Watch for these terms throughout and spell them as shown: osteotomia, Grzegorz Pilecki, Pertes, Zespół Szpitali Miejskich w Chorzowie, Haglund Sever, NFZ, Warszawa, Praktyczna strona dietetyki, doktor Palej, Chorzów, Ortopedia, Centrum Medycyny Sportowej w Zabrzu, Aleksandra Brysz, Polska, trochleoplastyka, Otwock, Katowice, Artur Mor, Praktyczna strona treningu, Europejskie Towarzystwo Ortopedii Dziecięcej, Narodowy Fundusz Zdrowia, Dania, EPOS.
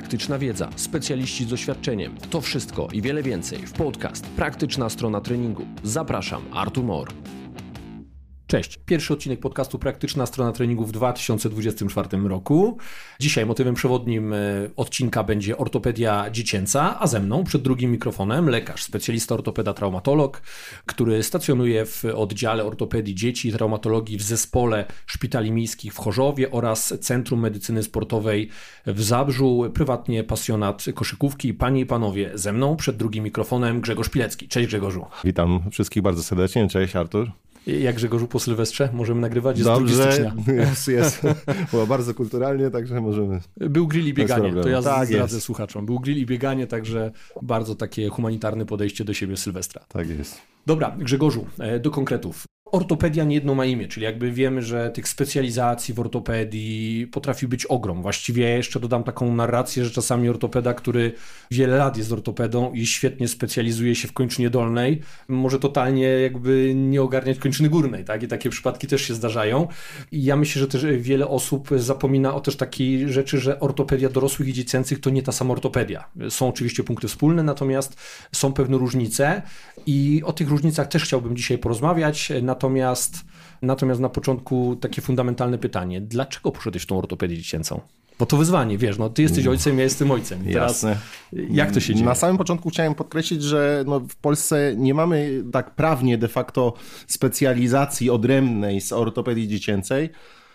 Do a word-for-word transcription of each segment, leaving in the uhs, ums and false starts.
praktyczna wiedza, specjaliści z doświadczeniem. To wszystko i wiele więcej w podcast Praktyczna strona treningu. Zapraszam, Artur Mor. Cześć, pierwszy odcinek podcastu Praktyczna strona treningu w dwa tysiące dwudziestym czwartym roku. Dzisiaj motywem przewodnim odcinka będzie ortopedia dziecięca, a ze mną przed drugim mikrofonem lekarz, specjalista ortopeda, traumatolog, który stacjonuje w oddziale ortopedii dzieci i traumatologii w Zespole Szpitali Miejskich w Chorzowie oraz Centrum Medycyny Sportowej w Zabrzu, prywatnie pasjonat koszykówki. Panie i panowie, ze mną przed drugim mikrofonem Grzegorz Pilecki. Cześć Grzegorzu. Witam wszystkich bardzo serdecznie. Cześć Artur. Jak Grzegorzu po Sylwestrze? Możemy nagrywać? Jest Dobrze, jest, jest. Było bardzo kulturalnie, także możemy. Był grill i bieganie, to ja tak zdradzę jest. Słuchaczom. Był grill i bieganie, także bardzo takie humanitarne podejście do siebie Sylwestra. Tak jest. Dobra, Grzegorzu, do konkretów. Ortopedia nie jedno ma imię, czyli jakby wiemy, że tych specjalizacji w ortopedii potrafi być ogrom. Właściwie ja jeszcze dodam taką narrację, że czasami ortopeda, który wiele lat jest ortopedą i świetnie specjalizuje się w kończynie dolnej, może totalnie jakby nie ogarniać kończyny górnej, tak? I takie przypadki też się zdarzają. I ja myślę, że też wiele osób zapomina o też takiej rzeczy, że ortopedia dorosłych i dziecięcych to nie ta sama ortopedia. Są oczywiście punkty wspólne, natomiast są pewne różnice i o tych różnicach też chciałbym dzisiaj porozmawiać. Na Natomiast, natomiast na początku takie fundamentalne pytanie. Dlaczego poszedłeś w tą ortopedię dziecięcą? Bo to wyzwanie, wiesz, no ty jesteś ojcem, ja jestem ojcem. Teraz, jasne. Jak to się dzieje? Na samym początku chciałem podkreślić, że no w Polsce nie mamy tak prawnie de facto specjalizacji odrębnej z ortopedii dziecięcej.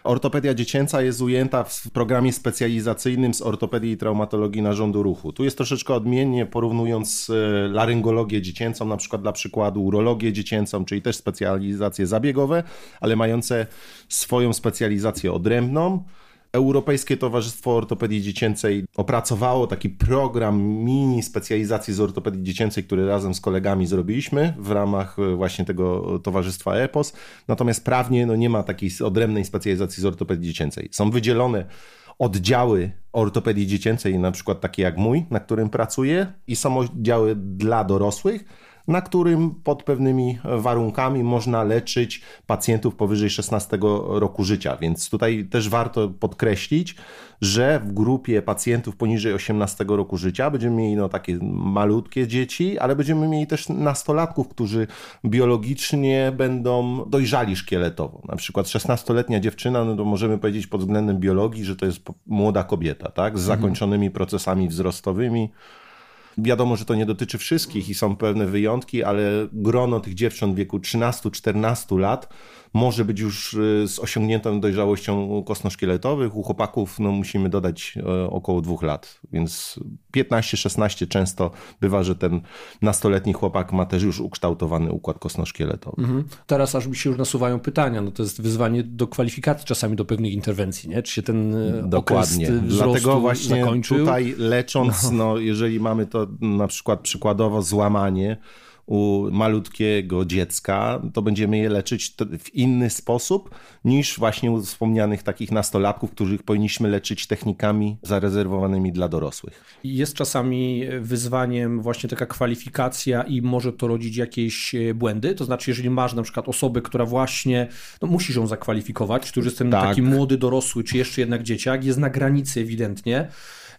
Ortopedia dziecięca jest ujęta w programie specjalizacyjnym z ortopedii i traumatologii narządu ruchu. Tu jest troszeczkę odmiennie, porównując laryngologię dziecięcą, na przykład dla przykładu urologię dziecięcą, czyli też specjalizacje zabiegowe, ale mające swoją specjalizację odrębną. Europejskie Towarzystwo Ortopedii Dziecięcej opracowało taki program mini specjalizacji z ortopedii dziecięcej, który razem z kolegami zrobiliśmy w ramach właśnie tego towarzystwa E P O S. Natomiast prawnie no, nie ma takiej odrębnej specjalizacji z ortopedii dziecięcej. Są wydzielone oddziały ortopedii dziecięcej, na przykład takie jak mój, na którym pracuję, i są oddziały dla dorosłych, na którym pod pewnymi warunkami można leczyć pacjentów powyżej szesnastego roku życia. Więc tutaj też warto podkreślić, że w grupie pacjentów poniżej osiemnastego roku życia będziemy mieli no, takie malutkie dzieci, ale będziemy mieli też nastolatków, którzy biologicznie będą dojrzali szkieletowo. Na przykład szesnastoletnia dziewczyna, no to możemy powiedzieć pod względem biologii, że to jest młoda kobieta, tak? Z zakończonymi procesami wzrostowymi. Wiadomo, że to nie dotyczy wszystkich i są pewne wyjątki, ale grono tych dziewcząt w wieku trzynastu czternastu lat może być już z osiągniętą dojrzałością kostno-szkieletowych. U chłopaków no, musimy dodać około dwóch lat, więc piętnaście szesnaście często bywa, że ten nastoletni chłopak ma też już ukształtowany układ kostno-szkieletowy. Mhm. Teraz aż mi się już nasuwają pytania, no to jest wyzwanie do kwalifikacji czasami do pewnych interwencji, nie? Czy się ten dokładnie okres wzrostu dlatego właśnie zakończył? Tutaj lecząc, no. No, jeżeli mamy to na przykład przykładowo złamanie u malutkiego dziecka, to będziemy je leczyć w inny sposób niż właśnie u wspomnianych takich nastolatków, których powinniśmy leczyć technikami zarezerwowanymi dla dorosłych. Jest czasami wyzwaniem właśnie taka kwalifikacja i może to rodzić jakieś błędy? To znaczy, jeżeli masz na przykład osobę, która właśnie, no musisz ją zakwalifikować, który jest ten tak. taki młody dorosły, czy jeszcze jednak dzieciak, jest na granicy ewidentnie.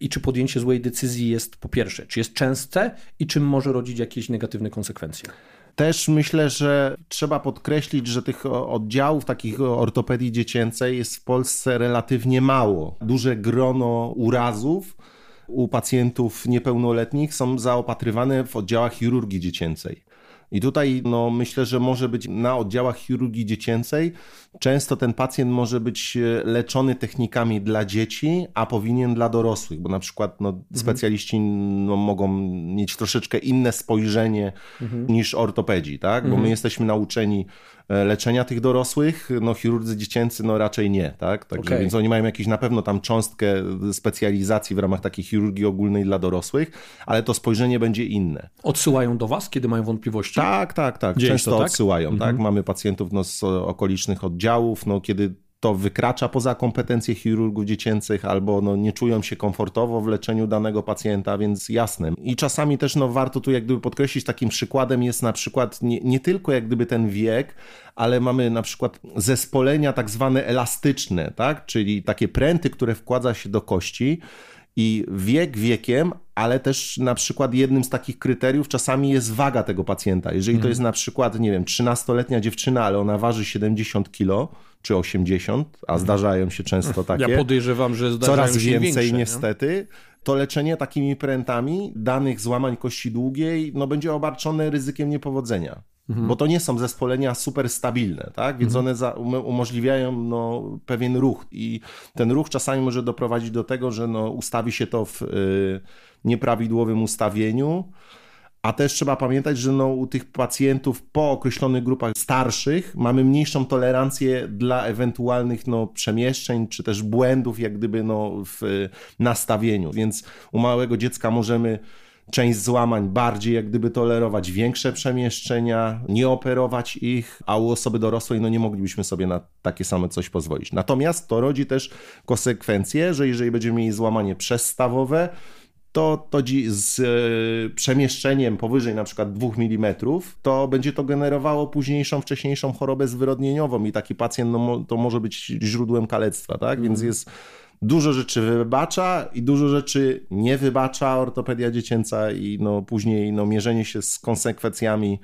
I czy podjęcie złej decyzji jest po pierwsze, czy jest częste i czym może rodzić jakieś negatywne konsekwencje? Też myślę, że trzeba podkreślić, że tych oddziałów takich ortopedii dziecięcej jest w Polsce relatywnie mało. Duże grono urazów u pacjentów niepełnoletnich są zaopatrywane w oddziałach chirurgii dziecięcej. I tutaj no, myślę, że może być na oddziałach chirurgii dziecięcej. Często ten pacjent może być leczony technikami dla dzieci, a powinien dla dorosłych, bo na przykład no, specjaliści mhm. no, mogą mieć troszeczkę inne spojrzenie mhm. niż ortopedzi, tak? Bo mhm. my jesteśmy nauczeni leczenia tych dorosłych, no chirurdzy dziecięcy no raczej nie, tak? Także, okay. Więc oni mają jakieś na pewno tam cząstkę specjalizacji w ramach takiej chirurgii ogólnej dla dorosłych, ale to spojrzenie będzie inne. Odsyłają do was, kiedy mają wątpliwości? Tak, tak, tak. Dzieje Często to, tak? odsyłają, mhm. tak? Mamy pacjentów no, z okolicznych oddziałów, no kiedy to wykracza poza kompetencje chirurgów dziecięcych albo no, nie czują się komfortowo w leczeniu danego pacjenta, więc jasne. I czasami też no, warto tu jak gdyby podkreślić, takim przykładem jest na przykład nie, nie tylko jak gdyby ten wiek, ale mamy na przykład zespolenia tak zwane elastyczne, tak? Czyli takie pręty, które wkłada się do kości I wiek wiekiem, ale też na przykład jednym z takich kryteriów czasami jest waga tego pacjenta. Jeżeli to jest na przykład, nie wiem, trzynastoletnia dziewczyna, ale ona waży siedemdziesiąt kilo czy osiemdziesiąt, a zdarzają się często takie. Ja podejrzewam, że zdarzają coraz się więcej większe, niestety. No? To leczenie takimi prętami danych złamań kości długiej no, będzie obarczone ryzykiem niepowodzenia. Mhm. Bo to nie są zespolenia super stabilne, tak? Więc mhm. one za, um, umożliwiają no, pewien ruch i ten ruch czasami może doprowadzić do tego, że no, ustawi się to w y, nieprawidłowym ustawieniu, a też trzeba pamiętać, że no, u tych pacjentów po określonych grupach starszych mamy mniejszą tolerancję dla ewentualnych no, przemieszczeń czy też błędów jak gdyby no, w y, nastawieniu, więc u małego dziecka możemy część złamań bardziej jak gdyby tolerować większe przemieszczenia, nie operować ich, a u osoby dorosłej no nie moglibyśmy sobie na takie same coś pozwolić. Natomiast to rodzi też konsekwencje, że jeżeli będziemy mieli złamanie przezstawowe, to, to z y, przemieszczeniem powyżej na przykład dwóch milimetrów, to będzie to generowało późniejszą, wcześniejszą chorobę zwyrodnieniową i taki pacjent no, to może być źródłem kalectwa, tak? Więc jest dużo rzeczy wybacza i dużo rzeczy nie wybacza ortopedia dziecięca i no później no mierzenie się z konsekwencjami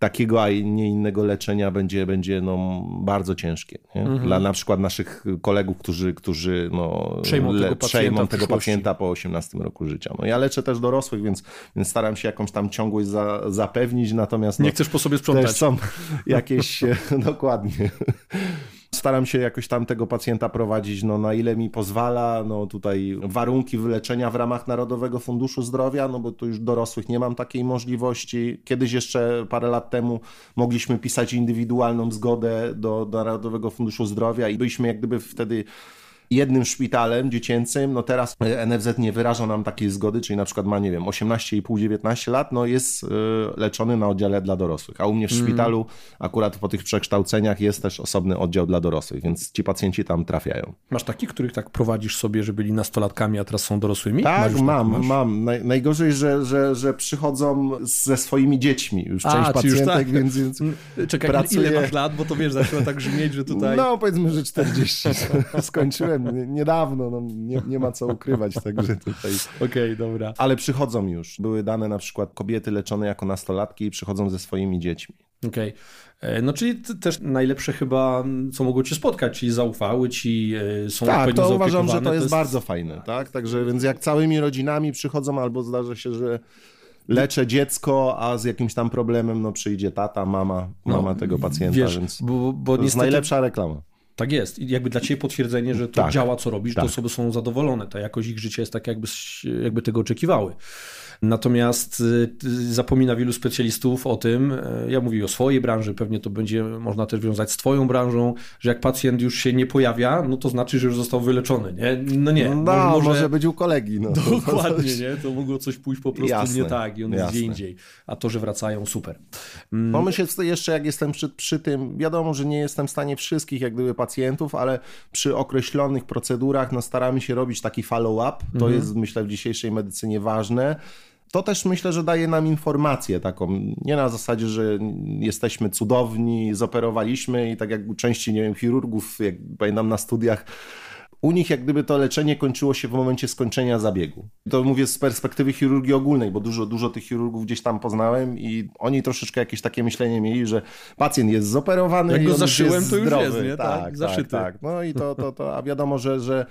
takiego, a nie innego leczenia będzie, będzie no bardzo ciężkie. Nie? Mhm. Dla na przykład naszych kolegów, którzy, którzy no, przejmą le, tego, przejmą pacjenta, tego pacjenta po osiemnastym roku życia. No, ja leczę też dorosłych, więc, więc staram się jakąś tam ciągłość za, zapewnić, natomiast... Nie no, chcesz po sobie sprzątać. Też są jakieś... dokładnie... Staram się jakoś tam tego pacjenta prowadzić, no na ile mi pozwala, no tutaj warunki wyleczenia w ramach Narodowego Funduszu Zdrowia, no bo tu już dorosłych nie mam takiej możliwości. Kiedyś jeszcze parę lat temu mogliśmy pisać indywidualną zgodę do, do Narodowego Funduszu Zdrowia i byliśmy jak gdyby wtedy jednym szpitalem dziecięcym, no teraz N F Z nie wyraża nam takiej zgody, czyli na przykład ma, nie wiem, osiemnaście i pół do dziewiętnastu lat, no jest leczony na oddziale dla dorosłych, a u mnie w szpitalu mm. akurat po tych przekształceniach jest też osobny oddział dla dorosłych, więc ci pacjenci tam trafiają. Masz takich, których tak prowadzisz sobie, że byli nastolatkami, a teraz są dorosłymi? Tak, Mariusz, mam, tak mam. Naj, najgorzej, że, że, że przychodzą ze swoimi dziećmi już a, część pacjentek, już tak. więc, więc Czekaj, pracuję... ile masz lat, bo to wiesz, zaczyna tak brzmieć, że tutaj... No powiedzmy, że czterdzieści skończyłem. Niedawno, no, nie, nie ma co ukrywać, także tutaj... Okej, okay, dobra. Ale przychodzą już. Były dane na przykład kobiety leczone jako nastolatki i przychodzą ze swoimi dziećmi. Okej. Okay. No czyli też najlepsze chyba, co mogło cię spotkać, czyli zaufały ci, są tak, odpowiednio to uważam, że to jest, to jest bardzo fajne, tak? Także więc jak całymi rodzinami przychodzą, albo zdarza się, że leczę dziecko, a z jakimś tam problemem no przyjdzie tata, mama, mama no, tego pacjenta, wiesz, więc bo, bo to niestety... jest najlepsza reklama. Tak jest. I jakby dla ciebie potwierdzenie, że to tak, działa, co robisz, tak. Te osoby są zadowolone. Ta jakość ich życia jest tak, jakby, jakby tego oczekiwały. Natomiast zapomina wielu specjalistów o tym, ja mówię o swojej branży, pewnie to będzie można też wiązać z twoją branżą, że jak pacjent już się nie pojawia, no to znaczy, że już został wyleczony, nie? No nie. No, może, może... może być u kolegi. No. Dokładnie, coś... nie? To mogło coś pójść po prostu jasne, nie tak i on jest gdzie indziej. A to, że wracają, super. Pomyśl jeszcze, jak jestem przy, przy tym, wiadomo, że nie jestem w stanie wszystkich jak gdyby pacjentów, ale przy określonych procedurach no, staramy się robić taki follow-up, to mhm. jest myślę w dzisiejszej medycynie ważne. To też myślę, że daje nam informację taką, nie na zasadzie, że jesteśmy cudowni, zoperowaliśmy i tak jak u części, nie wiem, chirurgów, jak pamiętam na studiach, u nich jak gdyby to leczenie kończyło się w momencie skończenia zabiegu. To mówię z perspektywy chirurgii ogólnej, bo dużo, dużo tych chirurgów gdzieś tam poznałem i oni troszeczkę jakieś takie myślenie mieli, że pacjent jest zoperowany jak i go zaszyłem, jest to już zdrowy. Jest, nie? Tak, tak, zaszyty. Tak, tak. No i to, to, to, a wiadomo, że... że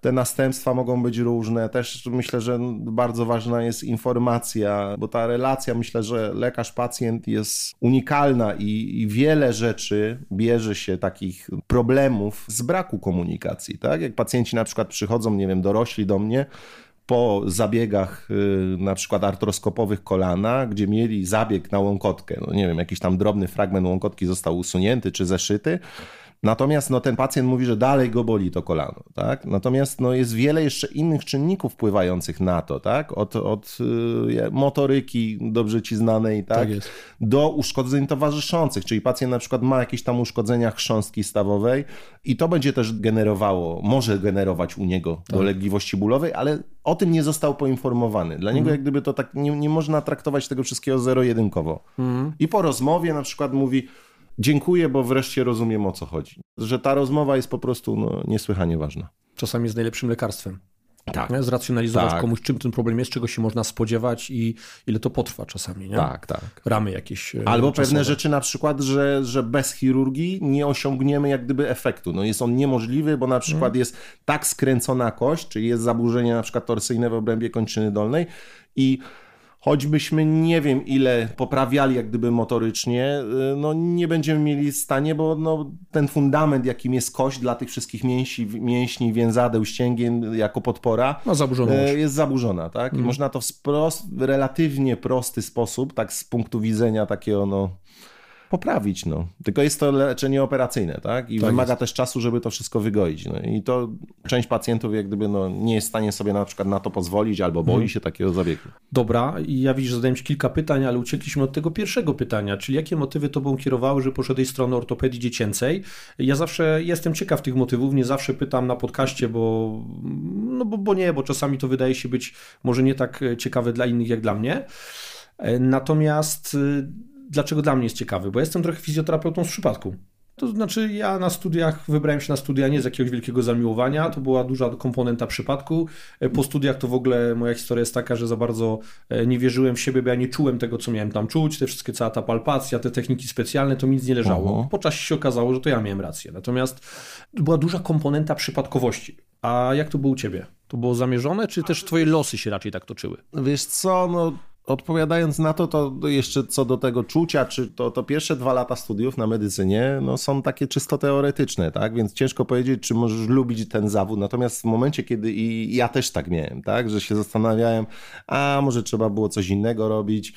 te następstwa mogą być różne. Też myślę, że bardzo ważna jest informacja, bo ta relacja, myślę, że lekarz-pacjent jest unikalna i, i wiele rzeczy bierze się takich problemów z braku komunikacji. Tak? Jak pacjenci na przykład przychodzą, nie wiem, dorośli do mnie po zabiegach na przykład artroskopowych kolana, gdzie mieli zabieg na łąkotkę, no nie wiem, jakiś tam drobny fragment łąkotki został usunięty czy zeszyty. Natomiast no, ten pacjent mówi, że dalej go boli to kolano. Tak? Natomiast no, jest wiele jeszcze innych czynników wpływających na to. Tak? Od, od y, motoryki dobrze ci znanej tak? Tak jest. Do uszkodzeń towarzyszących. Czyli pacjent na przykład ma jakieś tam uszkodzenia chrząstki stawowej i to będzie też generowało, może generować u niego tak. dolegliwości bólowej, ale o tym nie został poinformowany. Dla niego mhm. jak gdyby to tak nie, nie można traktować tego wszystkiego zero-jedynkowo. Mhm. I po rozmowie na przykład mówi... Dziękuję, bo wreszcie rozumiem, o co chodzi. Że ta rozmowa jest po prostu no, niesłychanie ważna. Czasami jest najlepszym lekarstwem. Tak. Nie? Zracjonalizować tak. komuś, czym ten problem jest, czego się można spodziewać i ile to potrwa czasami. Nie? Tak, tak. Ramy jakieś. Albo czasowe. Pewne rzeczy na przykład, że, że bez chirurgii nie osiągniemy jak gdyby efektu. No jest on niemożliwy, bo na przykład hmm. jest tak skręcona kość, czyli jest zaburzenie na przykład torsyjne w obrębie kończyny dolnej i choćbyśmy nie wiem ile poprawiali jak gdyby motorycznie, no nie będziemy mieli w stanie, bo no ten fundament jakim jest kość dla tych wszystkich mięśni, mięśni więzadeł, ścięgien jako podpora no, jest zaburzona. Tak? Mm. I można to w sprost, relatywnie prosty sposób, tak z punktu widzenia takiego no, poprawić. No. Tylko jest to leczenie operacyjne tak? i to wymaga jest. też czasu, żeby to wszystko wygoić. No. I to część pacjentów jak gdyby no, nie jest w stanie sobie na przykład na to pozwolić albo boi hmm. się takiego zabiegu. Dobra, i ja widzisz, że zadałem Ci kilka pytań, ale uciekliśmy od tego pierwszego pytania, czyli jakie motywy Tobą kierowały, że poszedłeś w stronę ortopedii dziecięcej? Ja zawsze jestem ciekaw tych motywów, nie zawsze pytam na podcaście, bo, no, bo, bo nie, bo czasami to wydaje się być może nie tak ciekawe dla innych jak dla mnie. Natomiast dlaczego dla mnie jest ciekawy? Bo jestem trochę fizjoterapeutą z przypadku. To znaczy ja na studiach, wybrałem się na studia nie z jakiegoś wielkiego zamiłowania, to była duża komponenta przypadku. Po studiach to w ogóle moja historia jest taka, że za bardzo nie wierzyłem w siebie, bo ja nie czułem tego, co miałem tam czuć, te wszystkie, cała ta palpacja, te techniki specjalne, to mi nic nie leżało. Aha. Po czasie się okazało, że to ja miałem rację. Natomiast była duża komponenta przypadkowości. A jak to było u Ciebie? To było zamierzone, czy też Twoje losy się raczej tak toczyły? Wiesz co, no... Odpowiadając na to, to jeszcze co do tego czucia, czy to, to pierwsze dwa lata studiów na medycynie no są takie czysto teoretyczne, tak? Więc ciężko powiedzieć, czy możesz lubić ten zawód. Natomiast w momencie, kiedy i ja też tak miałem, tak? Że się zastanawiałem, a może trzeba było coś innego robić.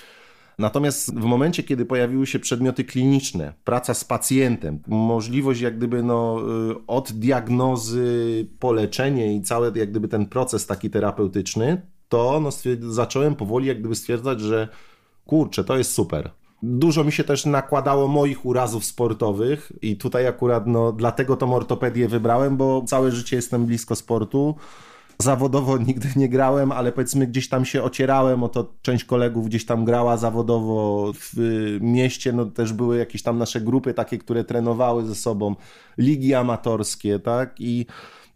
Natomiast w momencie, kiedy pojawiły się przedmioty kliniczne, praca z pacjentem, możliwość jak gdyby no, od diagnozy po leczenie i cały jak gdyby ten proces taki terapeutyczny, to no, zacząłem powoli jak gdyby stwierdzać, że kurczę, to jest super. Dużo mi się też nakładało moich urazów sportowych i tutaj akurat no, dlatego tą ortopedię wybrałem, bo całe życie jestem blisko sportu. Zawodowo nigdy nie grałem, ale powiedzmy gdzieś tam się ocierałem, o to część kolegów gdzieś tam grała zawodowo w mieście, no też były jakieś tam nasze grupy takie, które trenowały ze sobą, ligi amatorskie, tak i...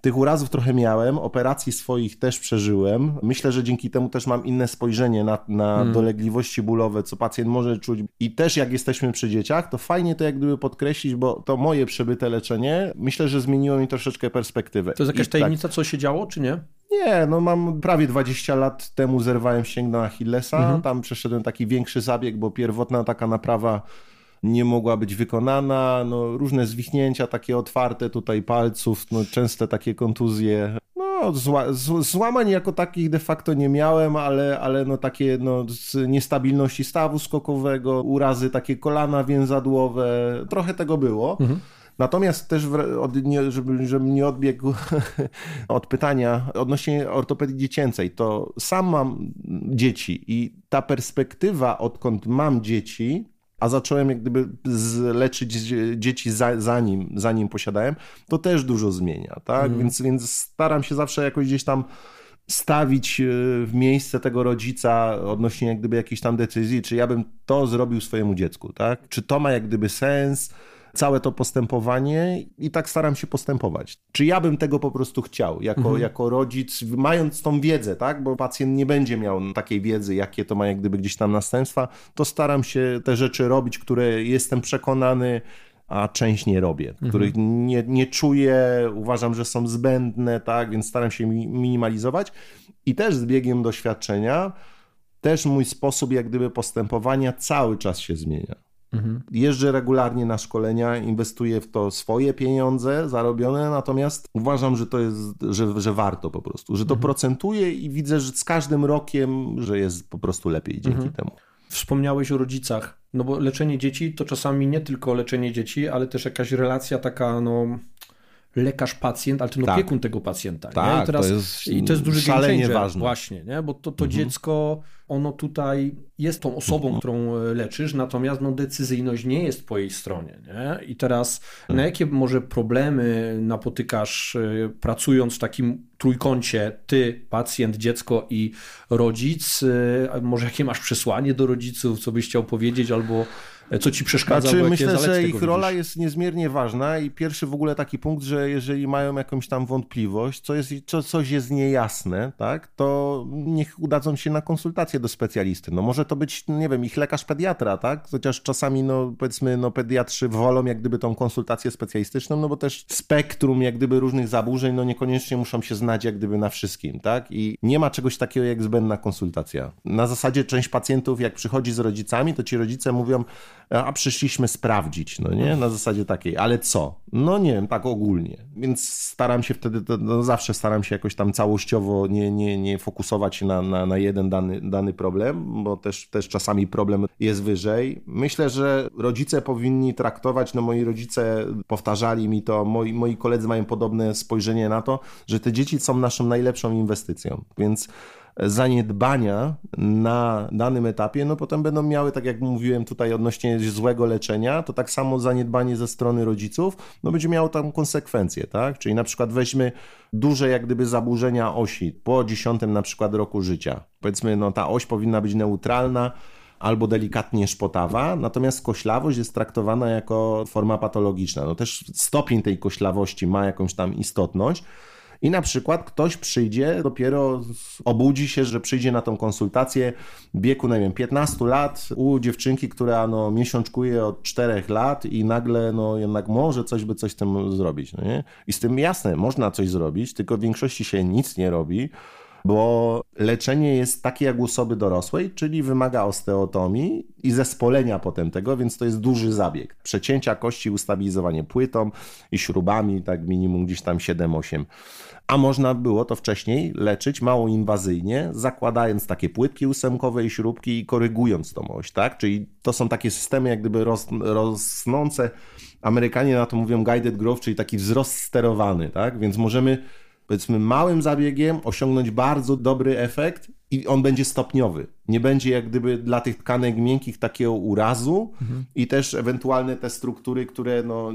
Tych urazów trochę miałem, operacji swoich też przeżyłem. Myślę, że dzięki temu też mam inne spojrzenie na, na hmm. dolegliwości bólowe, co pacjent może czuć. I też jak jesteśmy przy dzieciach, to fajnie to jak gdyby podkreślić, bo to moje przebyte leczenie, myślę, że zmieniło mi troszeczkę perspektywę. To jest jakaś I tajemnica, tak. co się działo, czy nie? Nie, no mam prawie dwadzieścia lat temu zerwałem ścięgno Achillesa. Mhm. Tam przeszedłem taki większy zabieg, bo pierwotna taka naprawa nie mogła być wykonana, no różne zwichnięcia takie otwarte tutaj palców, no częste takie kontuzje. No zła, z, złamań jako takich de facto nie miałem, ale, ale no takie no, z niestabilności stawu skokowego, urazy takie kolana więzadłowe, trochę tego było. Mhm. Natomiast też, żebym żeby nie odbiegł od pytania odnośnie ortopedii dziecięcej, to sam mam dzieci i ta perspektywa, odkąd mam dzieci, a zacząłem jak gdyby leczyć dzieci za, zanim, zanim posiadałem, to też dużo zmienia, tak? Mm. Więc, więc staram się zawsze jakoś gdzieś tam stawić w miejsce tego rodzica odnośnie jak gdyby jakiejś tam decyzji, czy ja bym to zrobił swojemu dziecku, tak? Czy to ma jak gdyby sens, całe to postępowanie i tak staram się postępować. Czy ja bym tego po prostu chciał, jako, mm-hmm. jako rodzic, mając tą wiedzę, tak? Bo pacjent nie będzie miał takiej wiedzy, jakie to ma jak gdyby gdzieś tam następstwa, to staram się te rzeczy robić, które jestem przekonany, a część nie robię, mm-hmm. których nie, nie czuję, uważam, że są zbędne, tak? Więc staram się minimalizować i też z biegiem doświadczenia też mój sposób jak gdyby postępowania cały czas się zmienia. Mhm. Jeżdżę regularnie na szkolenia, inwestuję w to swoje pieniądze zarobione, natomiast uważam, że to jest, że, że warto po prostu, że to mhm. procentuje i widzę, że z każdym rokiem, że jest po prostu lepiej dzięki mhm. temu. Wspomniałeś o rodzicach, no bo leczenie dzieci to czasami nie tylko leczenie dzieci, ale też jakaś relacja taka, no... lekarz-pacjent, ale ten tak. opiekun tego pacjenta. Tak, nie? I, teraz, to jest I to jest duży game changer ważne. Właśnie, nie? Bo to, to mhm. dziecko, ono tutaj jest tą osobą, mhm. którą leczysz, natomiast no, decyzyjność nie jest po jej stronie. Nie? I teraz mhm. na jakie może problemy napotykasz pracując w takim trójkącie ty, pacjent, dziecko i rodzic? Może jakie masz przesłanie do rodziców, co byś chciał powiedzieć albo co ci przeszkadza? Znaczy, myślę, że ich rola jest niezmiernie ważna i pierwszy w ogóle taki punkt, że jeżeli mają jakąś tam wątpliwość, co jest, co, coś jest niejasne, tak, to niech udadzą się na konsultację do specjalisty. No może to być, nie wiem, ich lekarz pediatra, tak? Chociaż czasami, no powiedzmy, no pediatrzy wolą jak gdyby tą konsultację specjalistyczną, no bo też spektrum jak gdyby różnych zaburzeń, no niekoniecznie muszą się znać jak gdyby na wszystkim, tak? I nie ma czegoś takiego jak zbędna konsultacja. Na zasadzie część pacjentów, jak przychodzi z rodzicami, to ci rodzice mówią, a przyszliśmy sprawdzić, no nie? Na zasadzie takiej, ale co? No nie wiem, tak ogólnie. Więc staram się wtedy, no zawsze staram się jakoś tam całościowo nie, nie, nie fokusować się na, na, na jeden dany, dany problem, bo też, też czasami problem jest wyżej. Myślę, że rodzice powinni traktować, no moi rodzice powtarzali mi to, moi, moi koledzy mają podobne spojrzenie na to, że te dzieci są naszą najlepszą inwestycją, więc zaniedbania na danym etapie, no potem będą miały, tak jak mówiłem tutaj odnośnie złego leczenia, to tak samo zaniedbanie ze strony rodziców, no będzie miało tam konsekwencje, tak? Czyli na przykład weźmy duże jak gdyby zaburzenia osi po dziesiątym na przykład roku życia. Powiedzmy, no ta oś powinna być neutralna, albo delikatnie szpotawa, natomiast koślawość jest traktowana jako forma patologiczna. No też stopień tej koślawości ma jakąś tam istotność. I na przykład ktoś przyjdzie, dopiero obudzi się, że przyjdzie na tą konsultację w wieku, nie wiem, piętnaście lat u dziewczynki, która no, miesiączkuje od czterech lat i nagle no, jednak może coś by coś z tym zrobić. No nie? I z tym jasne, można coś zrobić, tylko w większości się nic nie robi, bo leczenie jest takie jak u osoby dorosłej, czyli wymaga osteotomii i zespolenia potem tego, więc to jest duży zabieg. Przecięcia kości, ustabilizowanie płytą i śrubami, tak minimum gdzieś tam siedem osiem. A można było to wcześniej leczyć mało inwazyjnie, zakładając takie płytki ósemkowe i śrubki i korygując tą oś, tak? Czyli to są takie systemy jak gdyby ros, rosnące, Amerykanie na to mówią guided growth, czyli taki wzrost sterowany, tak? Więc możemy powiedzmy małym zabiegiem osiągnąć bardzo dobry efekt i on będzie stopniowy. Nie będzie jak gdyby dla tych tkanek miękkich takiego urazu mhm. i też ewentualne te struktury, które no,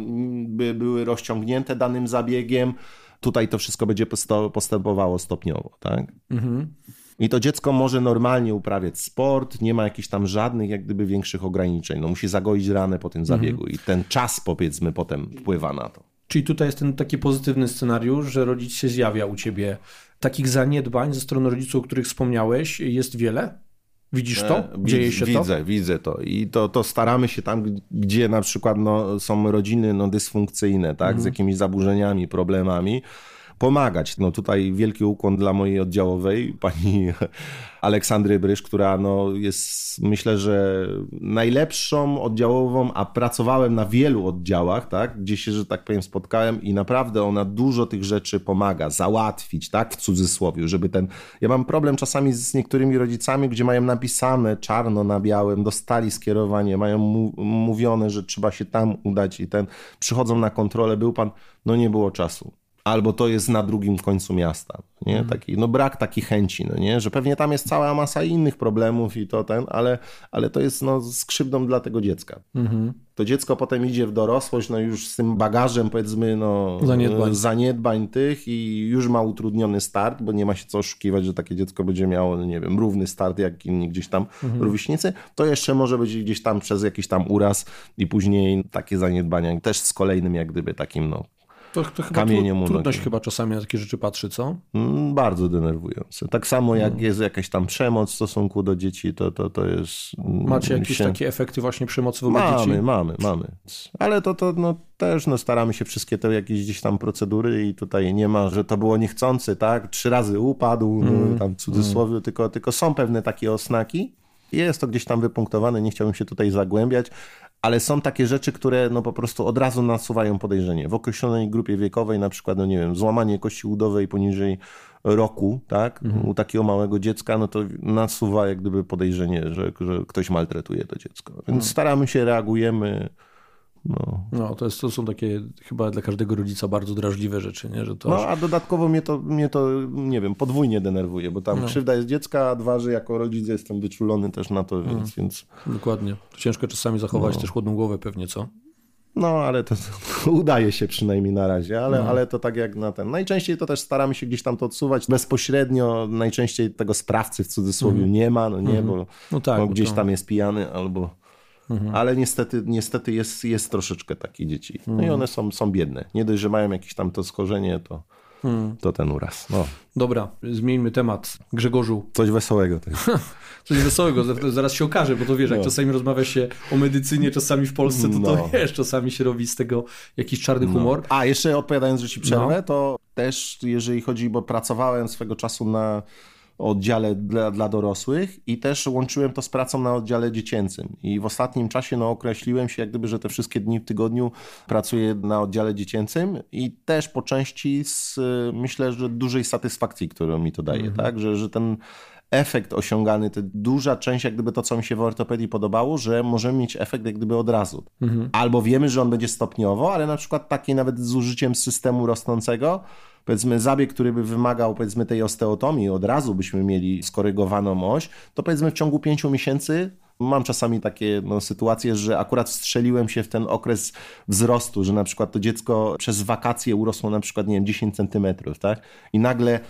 by były rozciągnięte danym zabiegiem, tutaj to wszystko będzie postępowało stopniowo, tak? Mhm. I to dziecko może normalnie uprawiać sport, nie ma jakichś tam żadnych jak gdyby większych ograniczeń. No, musi zagoić ranę po tym zabiegu mhm. i ten czas powiedzmy potem wpływa na to. Czyli tutaj jest ten taki pozytywny scenariusz, że rodzic się zjawia u ciebie. Takich zaniedbań ze strony rodziców, o których wspomniałeś, jest wiele? Widzisz to? Dzieje się widzę, to? Widzę, widzę to. I to, to staramy się tam, gdzie na przykład no, są rodziny no, dysfunkcyjne, tak, mhm. z jakimiś zaburzeniami, problemami, pomagać. No tutaj wielki ukłon dla mojej oddziałowej, pani Aleksandry Brysz, która no jest, myślę, że najlepszą oddziałową, a pracowałem na wielu oddziałach, tak, gdzie się, że tak powiem, spotkałem i naprawdę ona dużo tych rzeczy pomaga, załatwić, tak, w cudzysłowie, żeby ten... Ja mam problem czasami z niektórymi rodzicami, gdzie mają napisane czarno na białym, dostali skierowanie, mają mu- mówione, że trzeba się tam udać i ten... Przychodzą na kontrolę, był pan... No nie było czasu. Albo to jest na drugim końcu miasta. Nie? Taki, no brak takiej chęci, no nie? Że pewnie tam jest cała masa innych problemów i to ten, ale, ale to jest no, z krzywdą dla tego dziecka. Mhm. To dziecko potem idzie w dorosłość, no już z tym bagażem powiedzmy no, zaniedbań. zaniedbań tych i już ma utrudniony start, bo nie ma się co oszukiwać, że takie dziecko będzie miało, no nie wiem, równy start jak inni gdzieś tam mhm. rówieśnicy. To jeszcze może być gdzieś tam przez jakiś tam uraz i później takie zaniedbania też z kolejnym jak gdyby takim no To, to chyba trud, trudność chyba czasami na takie rzeczy patrzy, co? Mm, bardzo denerwujące. Tak samo jak mm. jest jakaś tam przemoc w stosunku do dzieci, to, to, to jest... Macie jakieś się... takie efekty właśnie przemocy wobec mamy, dzieci? Mamy, mamy, mamy. Ale to, to no, też no, staramy się wszystkie te jakieś gdzieś tam procedury i tutaj nie ma, że to było niechcący, tak? Trzy razy upadł, mm. no, tam w cudzysłowie, mm. tylko, tylko są pewne takie oznaki. Jest to gdzieś tam wypunktowane, nie chciałbym się tutaj zagłębiać, ale są takie rzeczy, które no po prostu od razu nasuwają podejrzenie. W określonej grupie wiekowej, na przykład, no nie wiem, złamanie kości udowej poniżej roku, tak, mhm. u takiego małego dziecka, no to nasuwa jak gdyby podejrzenie, że, że ktoś maltretuje to dziecko. Więc mhm. staramy się, reagujemy. No, no to, jest, to są takie chyba dla każdego rodzica bardzo drażliwe rzeczy, nie? Że to no aż... a dodatkowo mnie to, mnie to, nie wiem, podwójnie denerwuje, bo tam no. krzywda jest dziecka, a dwa, że jako rodzic jestem wyczulony też na to, więc... Mm. więc... Dokładnie. To ciężko czasami zachować no. też chłodną głowę pewnie, co? No, ale to, to udaje się przynajmniej na razie, ale, no. ale to tak jak na ten... Najczęściej to też staramy się gdzieś tam to odsuwać bezpośrednio, najczęściej tego sprawcy w cudzysłowie mm. nie ma, no nie, mm. bo, no tak, bo gdzieś to... tam jest pijany albo... mhm. ale niestety, niestety jest, jest troszeczkę takie dzieci. No mhm. i one są, są biedne. Nie dość, że mają jakieś tam to schorzenie, to, mhm. to ten uraz. No. Dobra, zmieńmy temat. Grzegorzu. Coś wesołego. Tak. Coś wesołego, zaraz się okaże, bo to wiesz, jak no. czasami rozmawia się o medycynie, czasami w Polsce, to no. to wiesz, czasami się robi z tego jakiś czarny no. humor. A, jeszcze odpowiadając, że ci przerwę, no. to też jeżeli chodzi, bo pracowałem swego czasu na oddziale dla, dla dorosłych i też łączyłem to z pracą na oddziale dziecięcym. I w ostatnim czasie no, określiłem się jak gdyby, że te wszystkie dni w tygodniu pracuję na oddziale dziecięcym i też po części z, myślę, że dużej satysfakcji, którą mi to daje, mhm. tak, że, że ten efekt osiągany, to duża część jak gdyby to, co mi się w ortopedii podobało, że możemy mieć efekt jak gdyby od razu. Mhm. Albo wiemy, że on będzie stopniowo, ale na przykład taki nawet z użyciem systemu rosnącego, powiedzmy zabieg, który by wymagał powiedzmy tej osteotomii, od razu byśmy mieli skorygowaną oś, to powiedzmy w ciągu pięciu miesięcy mam czasami takie no, sytuacje, że akurat strzeliłem się w ten okres wzrostu, że na przykład to dziecko przez wakacje urosło na przykład, nie wiem, dziesięć centymetrów, tak? I nagle